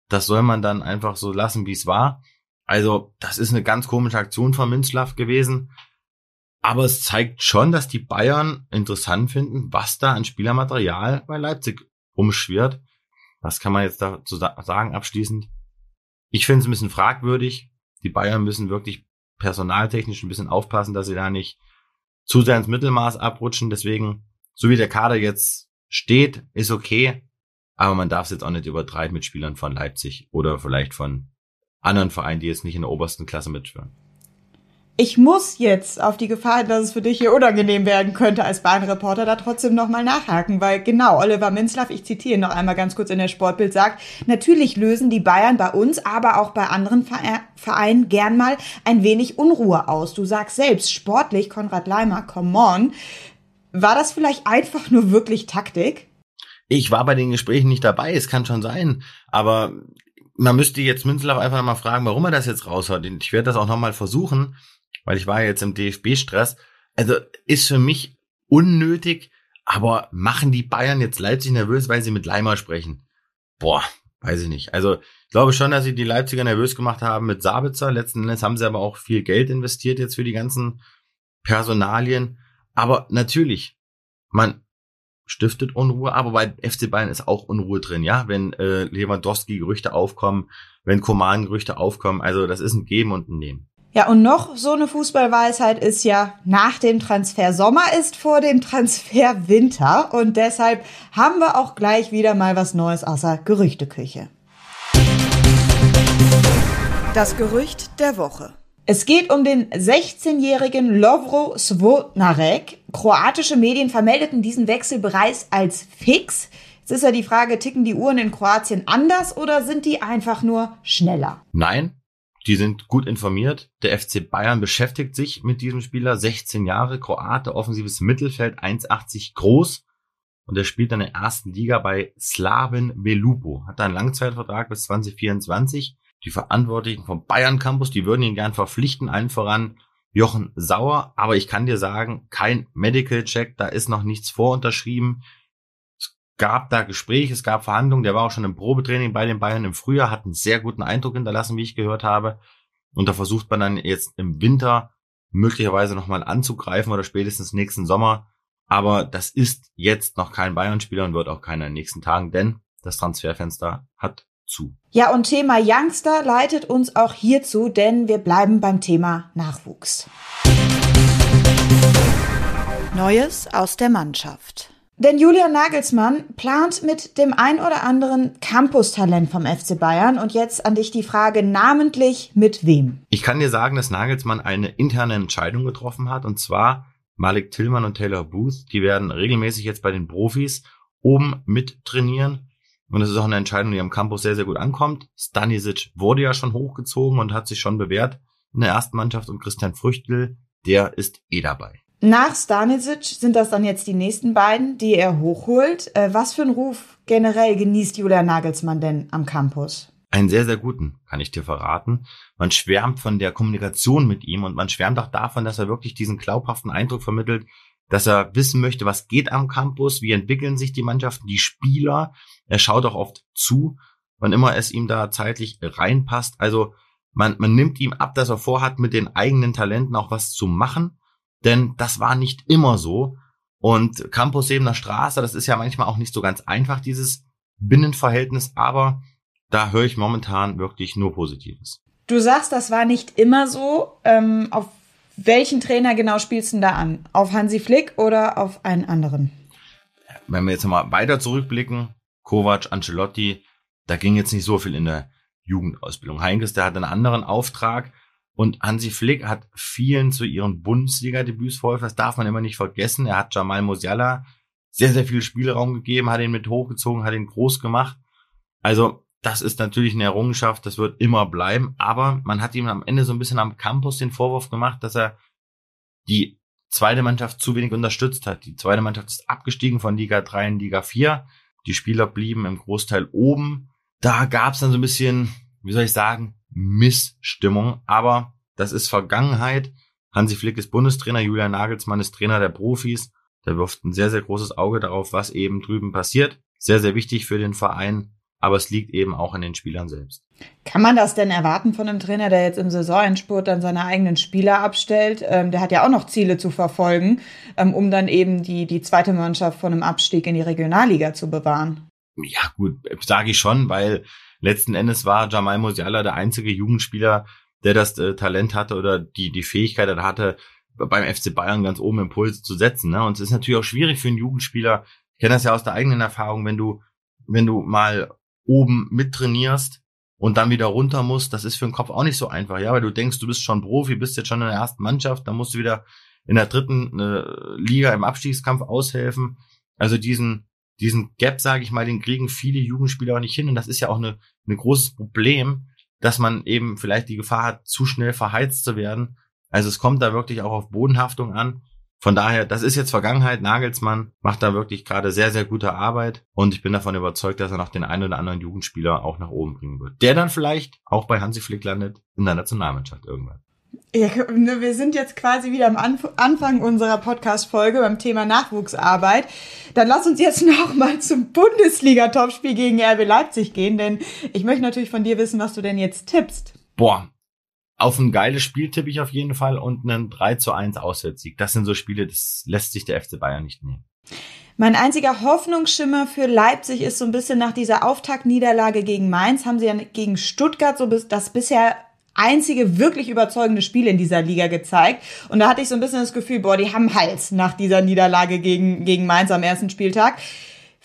das soll man dann einfach so lassen, wie es war. Also das ist eine ganz komische Aktion von Mintzlaff gewesen. Aber es zeigt schon, dass die Bayern interessant finden, was da an Spielermaterial bei Leipzig rumschwirrt. Was kann man jetzt dazu sagen abschließend? Ich finde es ein bisschen fragwürdig. Die Bayern müssen wirklich personaltechnisch ein bisschen aufpassen, dass sie da nicht zu sehr ins Mittelmaß abrutschen. Deswegen, so wie der Kader jetzt steht, ist okay. Aber man darf es jetzt auch nicht übertreiben mit Spielern von Leipzig oder vielleicht von anderen Vereinen, die jetzt nicht in der obersten Klasse mitschwören. Ich muss jetzt auf die Gefahr, dass es für dich hier unangenehm werden könnte als Bayern-Reporter, da trotzdem nochmal nachhaken, weil genau, Oliver Mintzlaff, ich zitiere noch einmal ganz kurz in der Sportbild, sagt, natürlich lösen die Bayern bei uns, aber auch bei anderen Vereinen gern mal ein wenig Unruhe aus. Du sagst selbst, sportlich, Konrad Laimer, come on. War das vielleicht einfach nur wirklich Taktik? Ich war bei den Gesprächen nicht dabei, es kann schon sein, aber man müsste jetzt Mintzlaff einfach mal fragen, warum er das jetzt raushaut. Ich werde das auch nochmal versuchen, weil ich war jetzt im D F B-Stress. Also ist für mich unnötig, aber machen die Bayern jetzt Leipzig nervös, weil sie mit Laimer sprechen? Boah, weiß ich nicht. Also ich glaube schon, dass sie die Leipziger nervös gemacht haben mit Sabitzer. Letzten Endes haben sie aber auch viel Geld investiert jetzt für die ganzen Personalien. Aber natürlich, man stiftet Unruhe, aber bei F C Bayern ist auch Unruhe drin, ja? Wenn äh, Lewandowski-Gerüchte aufkommen, wenn Coman-Gerüchte aufkommen. Also das ist ein Geben und ein Nehmen. Ja, und noch so eine Fußballweisheit ist ja, nach dem Transfer Sommer ist vor dem Transfer Winter. Und deshalb haben wir auch gleich wieder mal was Neues außer Gerüchteküche. Das Gerücht der Woche. Es geht um den sechzehnjährigen Lovro Svonarek. Kroatische Medien vermeldeten diesen Wechsel bereits als fix. Jetzt ist ja die Frage, ticken die Uhren in Kroatien anders oder sind die einfach nur schneller? Nein. Die sind gut informiert. Der F C Bayern beschäftigt sich mit diesem Spieler. sechzehn Jahre, Kroate, offensives Mittelfeld, eins Komma achtzig groß. Und er spielt dann in der ersten Liga bei Slaven Belupo. Hat da einen Langzeitvertrag bis zwanzig vierundzwanzig. Die Verantwortlichen vom Bayern Campus, die würden ihn gern verpflichten. Allen voran Jochen Sauer. Aber ich kann dir sagen, kein Medical Check. Da ist noch nichts vorunterschrieben. Es gab da Gespräche, es gab Verhandlungen, der war auch schon im Probetraining bei den Bayern im Frühjahr, hat einen sehr guten Eindruck hinterlassen, wie ich gehört habe. Und da versucht man dann jetzt im Winter möglicherweise nochmal anzugreifen oder spätestens nächsten Sommer. Aber das ist jetzt noch kein Bayern-Spieler und wird auch keiner in den nächsten Tagen, denn das Transferfenster hat zu. Ja, und Thema Youngster leitet uns auch hierzu, denn wir bleiben beim Thema Nachwuchs. Neues aus der Mannschaft. Denn Julian Nagelsmann plant mit dem ein oder anderen Campus-Talent vom F C Bayern. Und jetzt an dich die Frage, namentlich mit wem? Ich kann dir sagen, dass Nagelsmann eine interne Entscheidung getroffen hat. Und zwar Malik Tillmann und Taylor Booth. Die werden regelmäßig jetzt bei den Profis oben mit trainieren. Und das ist auch eine Entscheidung, die am Campus sehr, sehr gut ankommt. Stanisić wurde ja schon hochgezogen und hat sich schon bewährt in der ersten Mannschaft. Und Christian Früchtl, der ist eh dabei. Nach Stanisic sind das dann jetzt die nächsten beiden, die er hochholt. Was für einen Ruf generell genießt Julian Nagelsmann denn am Campus? Einen sehr, sehr guten, kann ich dir verraten. Man schwärmt von der Kommunikation mit ihm und man schwärmt auch davon, dass er wirklich diesen glaubhaften Eindruck vermittelt, dass er wissen möchte, was geht am Campus, wie entwickeln sich die Mannschaften, die Spieler. Er schaut auch oft zu, wann immer es ihm da zeitlich reinpasst. Also man, man nimmt ihm ab, dass er vorhat, mit den eigenen Talenten auch was zu machen. Denn das war nicht immer so. Und Campus-Sebener Straße, das ist ja manchmal auch nicht so ganz einfach, dieses Binnenverhältnis. Aber da höre ich momentan wirklich nur Positives. Du sagst, das war nicht immer so. Ähm, auf welchen Trainer genau spielst du denn da an? Auf Hansi Flick oder auf einen anderen? Wenn wir jetzt nochmal weiter zurückblicken, Kovac, Ancelotti, da ging jetzt nicht so viel in der Jugendausbildung. Heinkes, der hatte einen anderen Auftrag. Und Hansi Flick hat vielen zu ihren Bundesliga-Debüts verholfen. Das darf man immer nicht vergessen. Er hat Jamal Musiala sehr, sehr viel Spielraum gegeben, hat ihn mit hochgezogen, hat ihn groß gemacht. Also das ist natürlich eine Errungenschaft, das wird immer bleiben. Aber man hat ihm am Ende so ein bisschen am Campus den Vorwurf gemacht, dass er die zweite Mannschaft zu wenig unterstützt hat. Die zweite Mannschaft ist abgestiegen von Liga drei in Liga vier. Die Spieler blieben im Großteil oben. Da gab es dann so ein bisschen, wie soll ich sagen, Missstimmung, aber das ist Vergangenheit. Hansi Flick ist Bundestrainer, Julian Nagelsmann ist Trainer der Profis. Der wirft ein sehr, sehr großes Auge darauf, was eben drüben passiert. sehr, sehr wichtig für den Verein. Aber es liegt eben auch an den Spielern selbst. Kann man das denn erwarten von einem Trainer, der jetzt im Saisonendspurt dann seine eigenen Spieler abstellt? Ähm, der hat ja auch noch Ziele zu verfolgen, ähm, um dann eben die, die zweite Mannschaft von einem Abstieg in die Regionalliga zu bewahren. Ja gut, sage ich schon, weil letzten Endes war Jamal Musiala der einzige Jugendspieler, der das äh, Talent hatte oder die, die Fähigkeit hatte, beim F C Bayern ganz oben Impuls zu setzen. Ne? Und es ist natürlich auch schwierig für einen Jugendspieler, ich kenne das ja aus der eigenen Erfahrung, wenn du, wenn du mal oben mittrainierst und dann wieder runter musst, das ist für den Kopf auch nicht so einfach, ja, weil du denkst, du bist schon Profi, bist jetzt schon in der ersten Mannschaft, dann musst du wieder in der dritten äh, Liga im Abstiegskampf aushelfen. Also diesen diesen Gap, sage ich mal, den kriegen viele Jugendspieler auch nicht hin und das ist ja auch eine ein großes Problem, dass man eben vielleicht die Gefahr hat, zu schnell verheizt zu werden. Also es kommt da wirklich auch auf Bodenhaftung an. Von daher, das ist jetzt Vergangenheit. Nagelsmann macht da wirklich gerade sehr, sehr gute Arbeit. Und ich bin davon überzeugt, dass er noch den einen oder anderen Jugendspieler auch nach oben bringen wird. Der dann vielleicht auch bei Hansi Flick landet in der Nationalmannschaft irgendwann. Ja, wir sind jetzt quasi wieder am Anf- Anfang unserer Podcast-Folge beim Thema Nachwuchsarbeit. Dann lass uns jetzt nochmal zum Bundesliga-Topspiel gegen R B Leipzig gehen. Denn ich möchte natürlich von dir wissen, was du denn jetzt tippst. Boah. Auf ein geiles Spiel tippe ich auf jeden Fall und einen drei zu eins Auswärtssieg. Das sind so Spiele, das lässt sich der F C Bayern nicht nehmen. Mein einziger Hoffnungsschimmer für Leipzig ist so ein bisschen nach dieser Auftaktniederlage gegen Mainz, haben sie ja gegen Stuttgart so das bisher einzige wirklich überzeugende Spiel in dieser Liga gezeigt. Und da hatte ich so ein bisschen das Gefühl, boah, die haben Hals nach dieser Niederlage gegen, gegen Mainz am ersten Spieltag.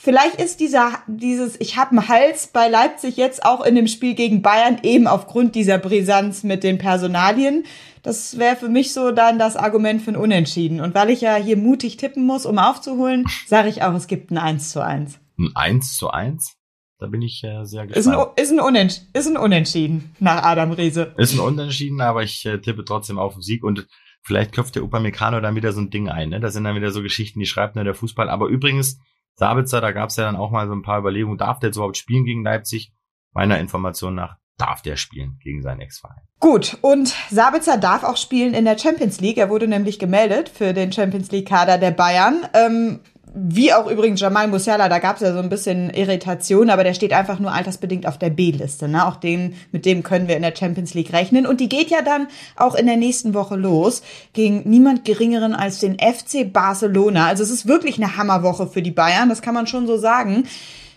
Vielleicht ist dieser dieses ich hab einen Hals bei Leipzig jetzt auch in dem Spiel gegen Bayern eben aufgrund dieser Brisanz mit den Personalien. Das wäre für mich so dann das Argument für ein Unentschieden. Und weil ich ja hier mutig tippen muss, um aufzuholen, sage ich auch, es gibt ein eins zu eins. Ein eins zu eins? Da bin ich äh, sehr gespannt. Ist ein, ist, ein Unentsch- ist ein Unentschieden nach Adam Riese. Ist ein Unentschieden, aber ich äh, tippe trotzdem auf den Sieg und vielleicht köpft der Upamecano dann wieder so ein Ding ein. Ne? Das sind dann wieder so Geschichten, die schreibt nur der Fußball. Aber übrigens, Sabitzer, da gab es ja dann auch mal so ein paar Überlegungen, darf der jetzt überhaupt spielen gegen Leipzig? Meiner Information nach darf der spielen gegen seinen Ex-Verein. Gut, und Sabitzer darf auch spielen in der Champions League. Er wurde nämlich gemeldet für den Champions League-Kader der Bayern. Ähm, wie auch übrigens Jamal Musiala, da gab es ja so ein bisschen Irritation, aber der steht einfach nur altersbedingt auf der B-Liste. Ne? Auch den, mit dem können wir in der Champions League rechnen. Und die geht ja dann auch in der nächsten Woche los gegen niemand Geringeren als den F C Barcelona. Also es ist wirklich eine Hammerwoche für die Bayern, das kann man schon so sagen.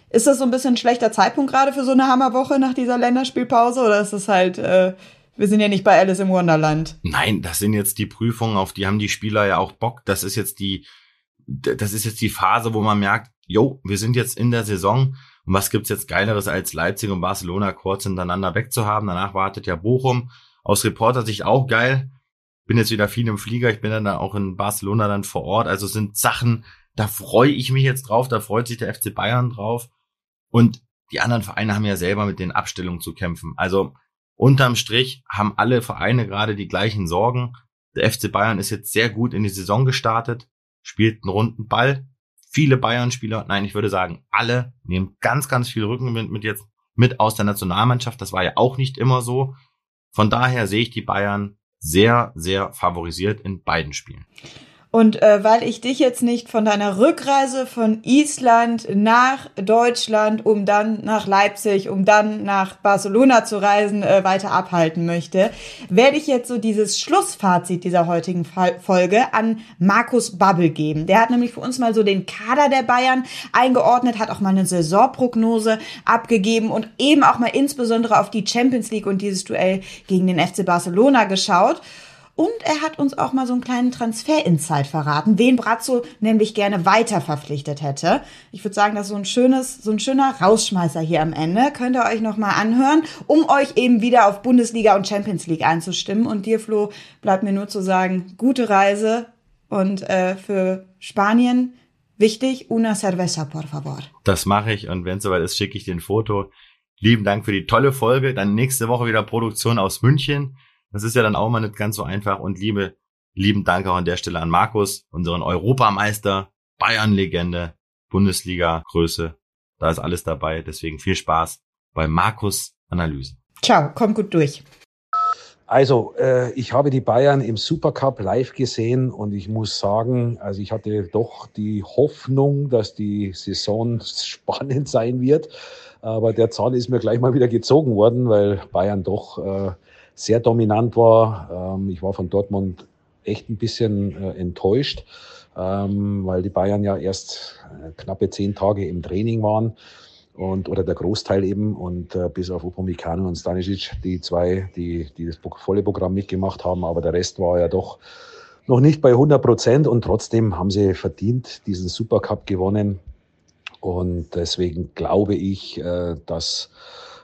Ist das so ein bisschen ein schlechter Zeitpunkt gerade für so eine Hammerwoche nach dieser Länderspielpause? Oder ist das halt, äh, wir sind ja nicht bei Alice im Wonderland? Nein, das sind jetzt die Prüfungen, auf die haben die Spieler ja auch Bock. Das ist jetzt die, das ist jetzt die Phase, wo man merkt, jo, wir sind jetzt in der Saison. Und was gibt's jetzt Geileres, als Leipzig und Barcelona kurz hintereinander wegzuhaben? Danach wartet ja Bochum. Aus Reportersicht auch geil. Bin jetzt wieder viel im Flieger. Ich bin dann auch in Barcelona dann vor Ort. Also es sind Sachen, da freue ich mich jetzt drauf. Da freut sich der F C Bayern drauf. Und die anderen Vereine haben ja selber mit den Abstellungen zu kämpfen. Also unterm Strich haben alle Vereine gerade die gleichen Sorgen. Der F C Bayern ist jetzt sehr gut in die Saison gestartet, spielt einen runden Ball. Viele Bayern-Spieler, nein, ich würde sagen, alle nehmen ganz, ganz viel Rückenwind mit jetzt mit aus der Nationalmannschaft. Das war ja auch nicht immer so. Von daher sehe ich die Bayern sehr, sehr favorisiert in beiden Spielen. Und äh, weil ich dich jetzt nicht von deiner Rückreise von Island nach Deutschland, um dann nach Leipzig, um dann nach Barcelona zu reisen, äh, weiter abhalten möchte, werde ich jetzt so dieses Schlussfazit dieser heutigen Folge an Markus Babbel geben. Der hat nämlich für uns mal so den Kader der Bayern eingeordnet, hat auch mal eine Saisonprognose abgegeben und eben auch mal insbesondere auf die Champions League und dieses Duell gegen den F C Barcelona geschaut. Und er hat uns auch mal so einen kleinen Transfer-Insight verraten, wen Brazzo nämlich gerne weiter verpflichtet hätte. Ich würde sagen, das ist so ein schönes, so ein schöner Rausschmeißer hier am Ende. Könnt ihr euch nochmal anhören, um euch eben wieder auf Bundesliga und Champions League einzustimmen. Und dir, Flo, bleibt mir nur zu sagen, gute Reise und äh, für Spanien wichtig, una cerveza, por favor. Das mache ich und wenn es soweit ist, schicke ich dir ein Foto. Lieben Dank für die tolle Folge. Dann nächste Woche wieder Produktion aus München. Das ist ja dann auch mal nicht ganz so einfach. Und liebe, lieben Dank auch an der Stelle an Markus, unseren Europameister, Bayern-Legende, Bundesliga-Größe. Da ist alles dabei. Deswegen viel Spaß bei Markus Analyse. Ciao, komm gut durch. Also, äh, ich habe die Bayern im Supercup live gesehen und ich muss sagen, also ich hatte doch die Hoffnung, dass die Saison spannend sein wird. Aber der Zahn ist mir gleich mal wieder gezogen worden, weil Bayern doch äh, sehr dominant war. Ähm, ich war von Dortmund echt ein bisschen äh, enttäuscht, ähm, weil die Bayern ja erst äh, knappe zehn Tage im Training waren. Und, oder der Großteil eben, und äh, bis auf Upamecano und Stanisic, die zwei, die, die das volle Programm mitgemacht haben, aber der Rest war ja doch noch nicht bei hundert Prozent und trotzdem haben sie verdient diesen Supercup gewonnen. Und deswegen glaube ich, äh, dass,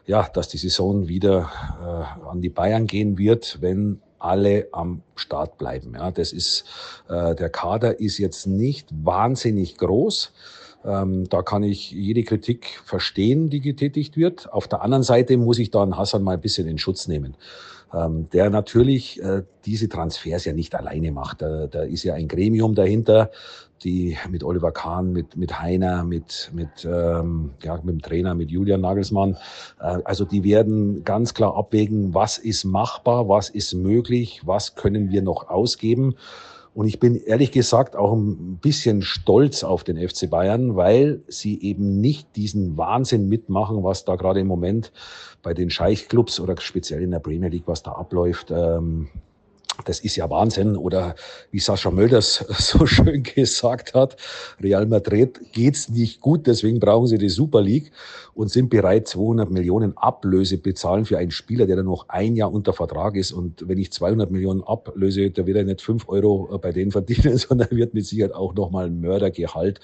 ja, dass die Saison wieder äh, an die Bayern gehen wird, wenn alle am Start bleiben. Ja, das ist, äh, der Kader ist jetzt nicht wahnsinnig groß. Ähm, da kann ich jede Kritik verstehen, die getätigt wird. Auf der anderen Seite muss ich dann Hasan mal ein bisschen in Schutz nehmen, ähm, der natürlich äh, diese Transfers ja nicht alleine macht. Da, da ist ja ein Gremium dahinter, die mit Oliver Kahn, mit mit Heiner, mit mit ähm, ja mit dem Trainer, mit Julian Nagelsmann. Äh, also die werden ganz klar abwägen, was ist machbar, was ist möglich, was können wir noch ausgeben. Und ich bin ehrlich gesagt auch ein bisschen stolz auf den F C Bayern, weil sie eben nicht diesen Wahnsinn mitmachen, was da gerade im Moment bei den Scheichclubs oder speziell in der Premier League, was da abläuft. Das ist ja Wahnsinn. Oder wie Sascha Mölders so schön gesagt hat, Real Madrid geht's nicht gut, deswegen brauchen sie die Super League und sind bereit, zweihundert Millionen Ablöse bezahlen für einen Spieler, der dann noch ein Jahr unter Vertrag ist. Und wenn ich zweihundert Millionen ablöse, da wird er nicht fünf Euro bei denen verdienen, sondern wird mit Sicherheit auch nochmal ein Mördergehalt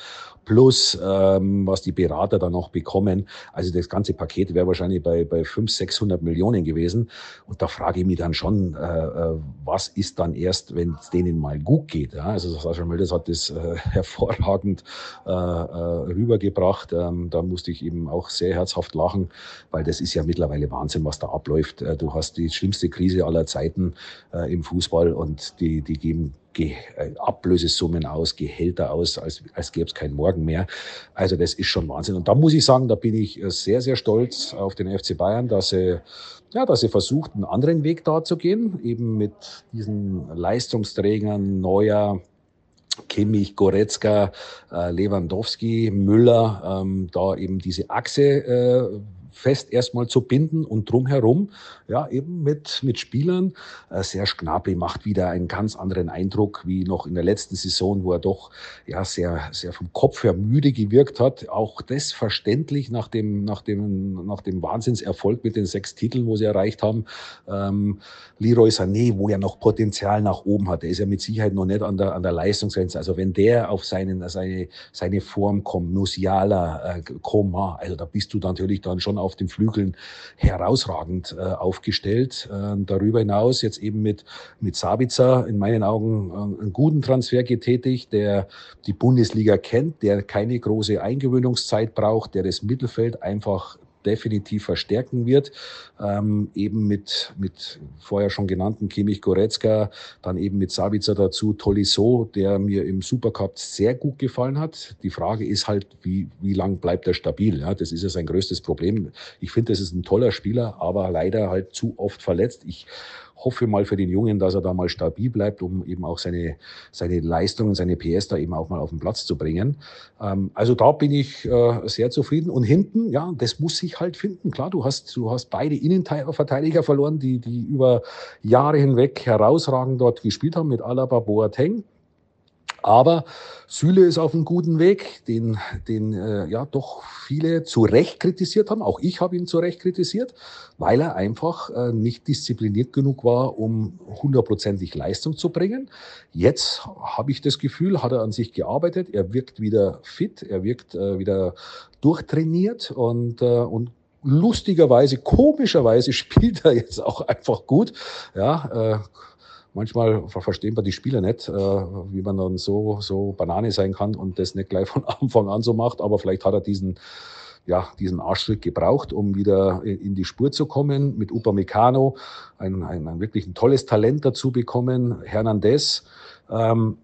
plus, ähm, was die Berater dann noch bekommen. Also das ganze Paket wäre wahrscheinlich bei, bei fünfhundert, sechshundert Millionen gewesen. Und da frage ich mich dann schon, äh, was ist dann erst, wenn es denen mal gut geht? Ja? Also Sascha Mölders hat das äh, hervorragend äh, rübergebracht. Ähm, da musste ich eben auch sehr herzhaft lachen, weil das ist ja mittlerweile Wahnsinn, was da abläuft. Du hast die schlimmste Krise aller Zeiten äh, im Fußball und die, die geben Ge- Ablösesummen aus, Gehälter aus, als, als gäbe es keinen Morgen mehr. Also das ist schon Wahnsinn. Und da muss ich sagen, da bin ich sehr, sehr stolz auf den F C Bayern, dass sie, ja, dass sie versucht, einen anderen Weg da zu gehen, eben mit diesen Leistungsträgern, neuer Kimmich, Goretzka, äh, Lewandowski, Müller, ähm, da eben diese Achse äh, fest erstmal zu binden und drumherum, ja, eben mit, mit Spielern. Äh, Serge Gnabry macht wieder einen ganz anderen Eindruck wie noch in der letzten Saison, wo er doch, ja, sehr, sehr vom Kopf her müde gewirkt hat. Auch das verständlich nach dem, nach dem, nach dem Wahnsinnserfolg mit den sechs Titeln, wo sie erreicht haben. Ähm, Leroy Sané, wo er noch Potenzial nach oben hat. Er ist ja mit Sicherheit noch nicht an der, an der Leistungsgrenze. Also wenn der auf seinen, seine, seine Form kommt, Musiala, äh, Coman, also da bist du natürlich dann schon auf den Flügeln herausragend äh, aufgestellt. Äh, darüber hinaus jetzt eben mit, mit Sabitzer in meinen Augen äh, einen guten Transfer getätigt, der die Bundesliga kennt, der keine große Eingewöhnungszeit braucht, der das Mittelfeld einfach definitiv verstärken wird, ähm, eben mit, mit vorher schon genannten Kimmich, Goretzka, dann eben mit Sabitzer dazu, Tolisso, der mir im Supercup sehr gut gefallen hat. Die Frage ist halt, wie, wie lang bleibt er stabil? Ja, das ist ja sein größtes Problem. Ich finde, das ist ein toller Spieler, aber leider halt zu oft verletzt. Ich hoffe mal für den Jungen, dass er da mal stabil bleibt, um eben auch seine, seine Leistung und seine P S da eben auch mal auf den Platz zu bringen. Ähm, also da bin ich äh, sehr zufrieden. Und hinten, ja, das muss sich halt finden. Klar, du hast, du hast beide Innenverteidiger verloren, die, die über Jahre hinweg herausragend dort gespielt haben mit Alaba, Boateng. Aber Süle ist auf einem guten Weg, den, den äh, ja doch viele zu Recht kritisiert haben. Auch ich habe ihn zu Recht kritisiert, weil er einfach äh, nicht diszipliniert genug war, um hundertprozentig Leistung zu bringen. Jetzt habe ich das Gefühl, hat er an sich gearbeitet. Er wirkt wieder fit, er wirkt äh, wieder durchtrainiert und, äh, und lustigerweise, komischerweise spielt er jetzt auch einfach gut. Ja, äh, Manchmal verstehen wir die Spieler nicht, wie man dann so, so Banane sein kann und das nicht gleich von Anfang an so macht. Aber vielleicht hat er diesen, ja, diesen Arschtritt gebraucht, um wieder in die Spur zu kommen. Mit Upamecano ein, ein, ein wirklich ein tolles Talent dazu bekommen. Hernandez. Ähm,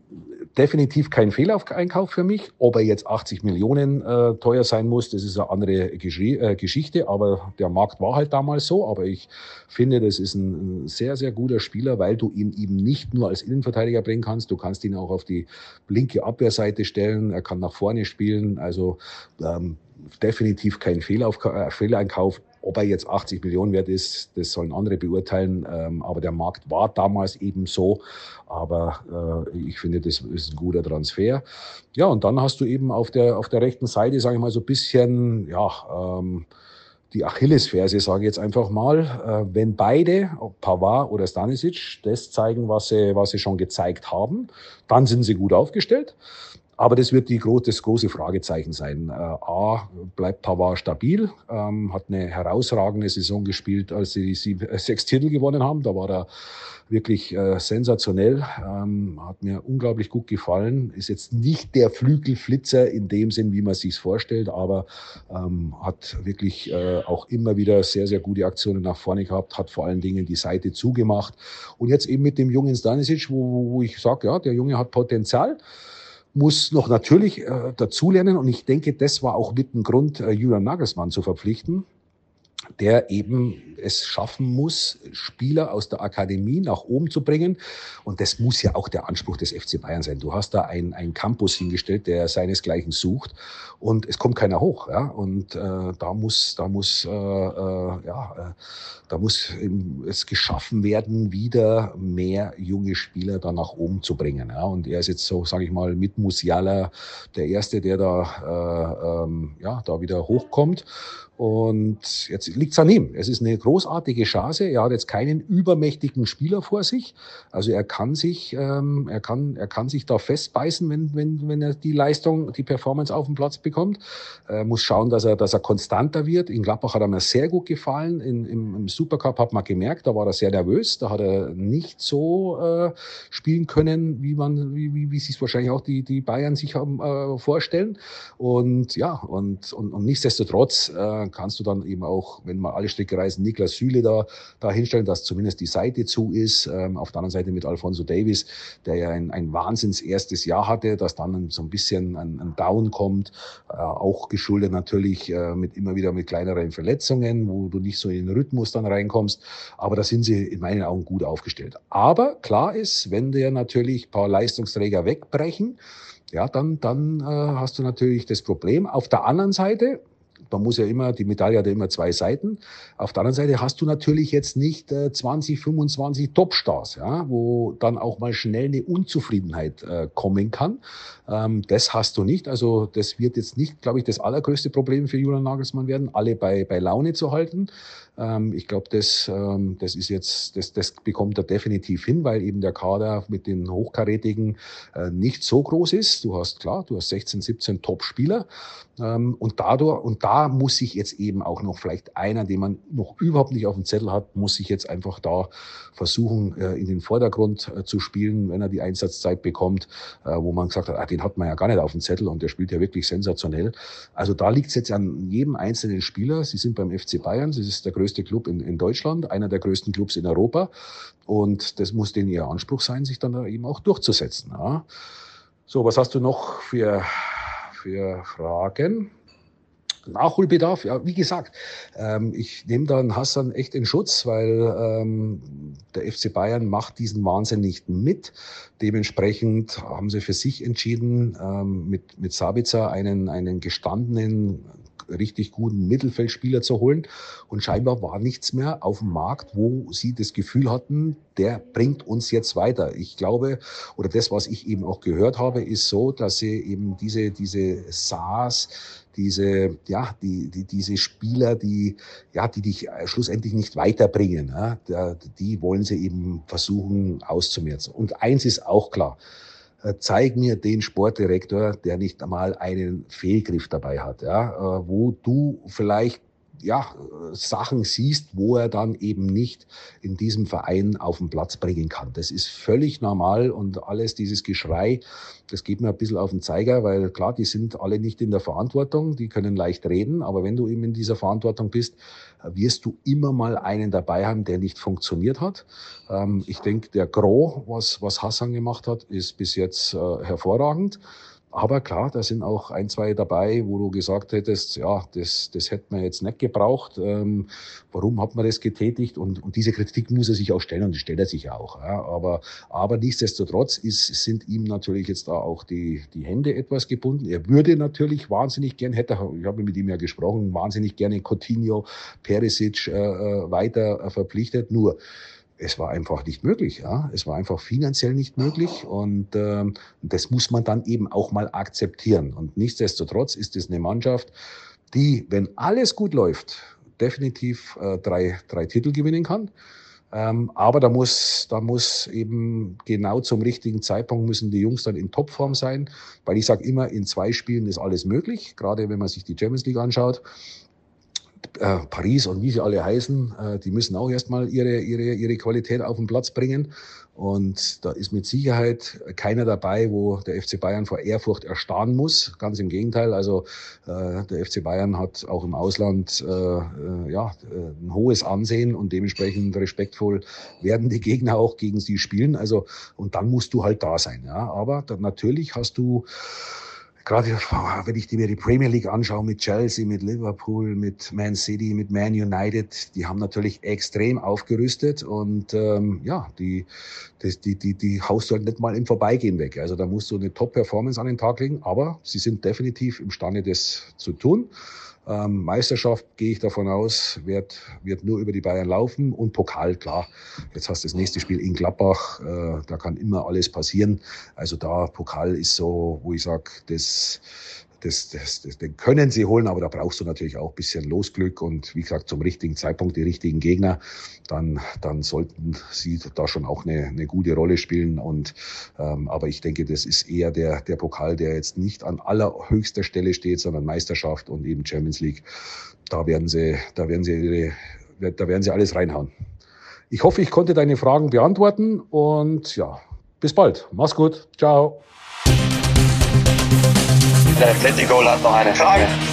definitiv kein Fehleinkauf für mich. Ob er jetzt achtzig Millionen äh, teuer sein muss, das ist eine andere Gesch- äh, Geschichte. Aber der Markt war halt damals so. Aber ich finde, das ist ein sehr, sehr guter Spieler, weil du ihn eben nicht nur als Innenverteidiger bringen kannst. Du kannst ihn auch auf die linke Abwehrseite stellen. Er kann nach vorne spielen. Also ähm, definitiv kein Fehlauf- äh, Fehleinkauf. Ob er jetzt achtzig Millionen wert ist, das sollen andere beurteilen. Ähm, aber der Markt war damals eben so. Aber äh, ich finde, das ist ein guter Transfer. Ja, und dann hast du eben auf der, auf der rechten Seite, sage ich mal, so ein bisschen, ja, ähm, die Achillesferse, sage ich jetzt einfach mal. Äh, wenn beide, ob Pavard oder Stanisic, das zeigen, was sie, was sie schon gezeigt haben, dann sind sie gut aufgestellt. Aber das wird die groß, das große Fragezeichen sein. Äh, A, bleibt Pavard stabil, ähm, hat eine herausragende Saison gespielt, als sie die sieben, äh, sechs Titel gewonnen haben. Da war er wirklich äh, sensationell, ähm, hat mir unglaublich gut gefallen. Ist jetzt nicht der Flügelflitzer in dem Sinn, wie man sich's vorstellt, aber ähm, hat wirklich äh, auch immer wieder sehr, sehr gute Aktionen nach vorne gehabt, hat vor allen Dingen die Seite zugemacht. Und jetzt eben mit dem jungen Stanisic, wo, wo ich sage, ja, der Junge hat Potenzial. Muss noch natürlich äh, dazulernen. Und ich denke, das war auch mit ein Grund, äh, Julian Nagelsmann zu verpflichten, der eben es schaffen muss, Spieler aus der Akademie nach oben zu bringen. Und das muss ja auch der Anspruch des F C Bayern sein. Du hast da einen Campus hingestellt, der seinesgleichen sucht. Und es kommt keiner hoch. Ja? Und äh, da muss, da muss, äh, äh, ja, äh, da muss ähm, es geschaffen werden, wieder mehr junge Spieler da nach oben zu bringen. Ja? Und er ist jetzt so, sage ich mal, mit Musiala der Erste, der da, äh, ähm, ja, da wieder hochkommt. Und jetzt liegt's an ihm. Es ist eine großartige Chance. Er hat jetzt keinen übermächtigen Spieler vor sich. Also er kann sich, ähm, er kann, er kann sich da festbeißen, wenn, wenn, wenn er die Leistung, die Performance auf den Platz bekommt. Er muss schauen, dass er, dass er konstanter wird. In Gladbach hat er mir sehr gut gefallen. In, im, im Supercup hat man gemerkt, da war er sehr nervös. Da hat er nicht so äh, spielen können, wie man, wie, wie, wie sich wahrscheinlich auch die, die Bayern sich haben, äh, vorstellen. Und ja, und, und, und nichtsdestotrotz äh, kannst du dann eben auch, wenn mal alle Stricke reißen, Niklas Süle da, da hinstellen, dass zumindest die Seite zu ist. Ähm, auf der anderen Seite mit Alphonso Davies, der ja ein, ein wahnsinns erstes Jahr hatte, dass dann so ein bisschen ein, ein Down kommt, äh, auch geschuldet natürlich äh, mit immer wieder mit kleineren Verletzungen, wo du nicht so in den Rhythmus dann reinkommst. Aber da sind sie in meinen Augen gut aufgestellt. Aber klar ist, wenn dir natürlich ein paar Leistungsträger wegbrechen, ja, dann, dann äh, hast du natürlich das Problem. Auf der anderen Seite, man muss ja immer, die Medaille hat ja immer zwei Seiten. Auf der anderen Seite hast du natürlich jetzt nicht äh, zwanzig, fünfundzwanzig Topstars, ja, wo dann auch mal schnell eine Unzufriedenheit äh, kommen kann. Ähm, das hast du nicht. Also das wird jetzt nicht, glaube ich, das allergrößte Problem für Julian Nagelsmann werden, alle bei, bei Laune zu halten. Ähm, ich glaube, das, ähm, das ist jetzt, das, das bekommt er definitiv hin, weil eben der Kader mit den Hochkarätigen äh, nicht so groß ist. Du hast, klar, du hast sechzehn, siebzehn Top-Spieler. Ähm, und dadurch, und da muss sich jetzt eben auch noch vielleicht einer, den man noch überhaupt nicht auf dem Zettel hat, muss sich jetzt einfach da versuchen, in den Vordergrund zu spielen, wenn er die Einsatzzeit bekommt, wo man gesagt hat, ah, den hat man ja gar nicht auf dem Zettel und der spielt ja wirklich sensationell. Also da liegt es jetzt an jedem einzelnen Spieler. Sie sind beim F C Bayern, das ist der größte Club in, in Deutschland, einer der größten Clubs in Europa und das muss denen ihr Anspruch sein, sich dann eben auch durchzusetzen. Ja. So, was hast du noch für, für Fragen? Nachholbedarf, ja, wie gesagt, ähm, ich nehme da einen Hasan echt in Schutz, weil ähm, der F C Bayern macht diesen Wahnsinn nicht mit. Dementsprechend haben sie für sich entschieden, ähm, mit, mit Sabitzer einen, einen gestandenen, richtig guten Mittelfeldspieler zu holen. Und scheinbar war nichts mehr auf dem Markt, wo sie das Gefühl hatten, der bringt uns jetzt weiter. Ich glaube, oder das, was ich eben auch gehört habe, ist so, dass sie eben diese, diese Saas, diese, ja, die, die, diese Spieler, die, ja, die dich schlussendlich nicht weiterbringen, ja, die wollen sie eben versuchen auszumerzen. Und eins ist auch klar. Zeig mir den Sportdirektor, der nicht einmal einen Fehlgriff dabei hat, ja, wo du vielleicht ja, Sachen siehst, wo er dann eben nicht in diesem Verein auf den Platz bringen kann. Das ist völlig normal und alles dieses Geschrei, das geht mir ein bisschen auf den Zeiger, weil klar, die sind alle nicht in der Verantwortung, die können leicht reden, aber wenn du eben in dieser Verantwortung bist, wirst du immer mal einen dabei haben, der nicht funktioniert hat. Ähm, ich denke, der Gros, was, was Hasan gemacht hat, ist bis jetzt äh, hervorragend. Aber klar, da sind auch ein, zwei dabei, wo du gesagt hättest, ja, das, das hätte man jetzt nicht gebraucht. Ähm, warum hat man das getätigt? Und, und diese Kritik muss er sich auch stellen und die stellt er sich auch. Ja. Aber, aber nichtsdestotrotz ist, sind ihm natürlich jetzt da auch die, die Hände etwas gebunden. Er würde natürlich wahnsinnig gern, hätte, ich habe mit ihm ja gesprochen, wahnsinnig gerne Coutinho, Perisic äh, weiter verpflichtet. Nur, es war einfach nicht möglich, ja. Es war einfach finanziell nicht möglich und ähm, das muss man dann eben auch mal akzeptieren. Und nichtsdestotrotz ist es eine Mannschaft, die, wenn alles gut läuft, definitiv äh, drei, drei Titel gewinnen kann. Ähm, aber da muss, da muss eben genau zum richtigen Zeitpunkt müssen die Jungs dann in Topform sein, weil ich sage immer, in zwei Spielen ist alles möglich, gerade wenn man sich die Champions League anschaut. Paris und wie sie alle heißen, die müssen auch erstmal ihre, ihre, ihre Qualität auf den Platz bringen. Und da ist mit Sicherheit keiner dabei, wo der F C Bayern vor Ehrfurcht erstarren muss. Ganz im Gegenteil. Also äh, der F C Bayern hat auch im Ausland äh, äh, ja, ein hohes Ansehen und dementsprechend respektvoll werden die Gegner auch gegen sie spielen. Also, und dann musst du halt da sein. Ja. Aber dann, natürlich hast du gerade wenn ich mir die Premier League anschaue mit Chelsea, mit Liverpool, mit Man City, mit Man United, die haben natürlich extrem aufgerüstet und ähm, ja, die, die, die, die, die haust du halt nicht mal im Vorbeigehen weg. Also da musst du eine Top-Performance an den Tag legen, aber sie sind definitiv imstande, das zu tun. Ähm, Meisterschaft, gehe ich davon aus, wird, wird nur über die Bayern laufen und Pokal, klar. Jetzt hast du das nächste Spiel in Gladbach, äh, da kann immer alles passieren. Also da, Pokal ist so, wo ich sage, das, das, das, das, den können sie holen, aber da brauchst du natürlich auch ein bisschen Losglück und wie gesagt, zum richtigen Zeitpunkt die richtigen Gegner, dann, dann sollten sie da schon auch eine, eine gute Rolle spielen. Und, ähm, aber ich denke, das ist eher der, der Pokal, der jetzt nicht an allerhöchster Stelle steht, sondern Meisterschaft und eben Champions League. Da werden sie, da werden sie, ihre, da werden sie alles reinhauen. Ich hoffe, ich konnte deine Fragen beantworten und ja, bis bald. Mach's gut. Ciao. Der Plettigoal hat noch eine Frage.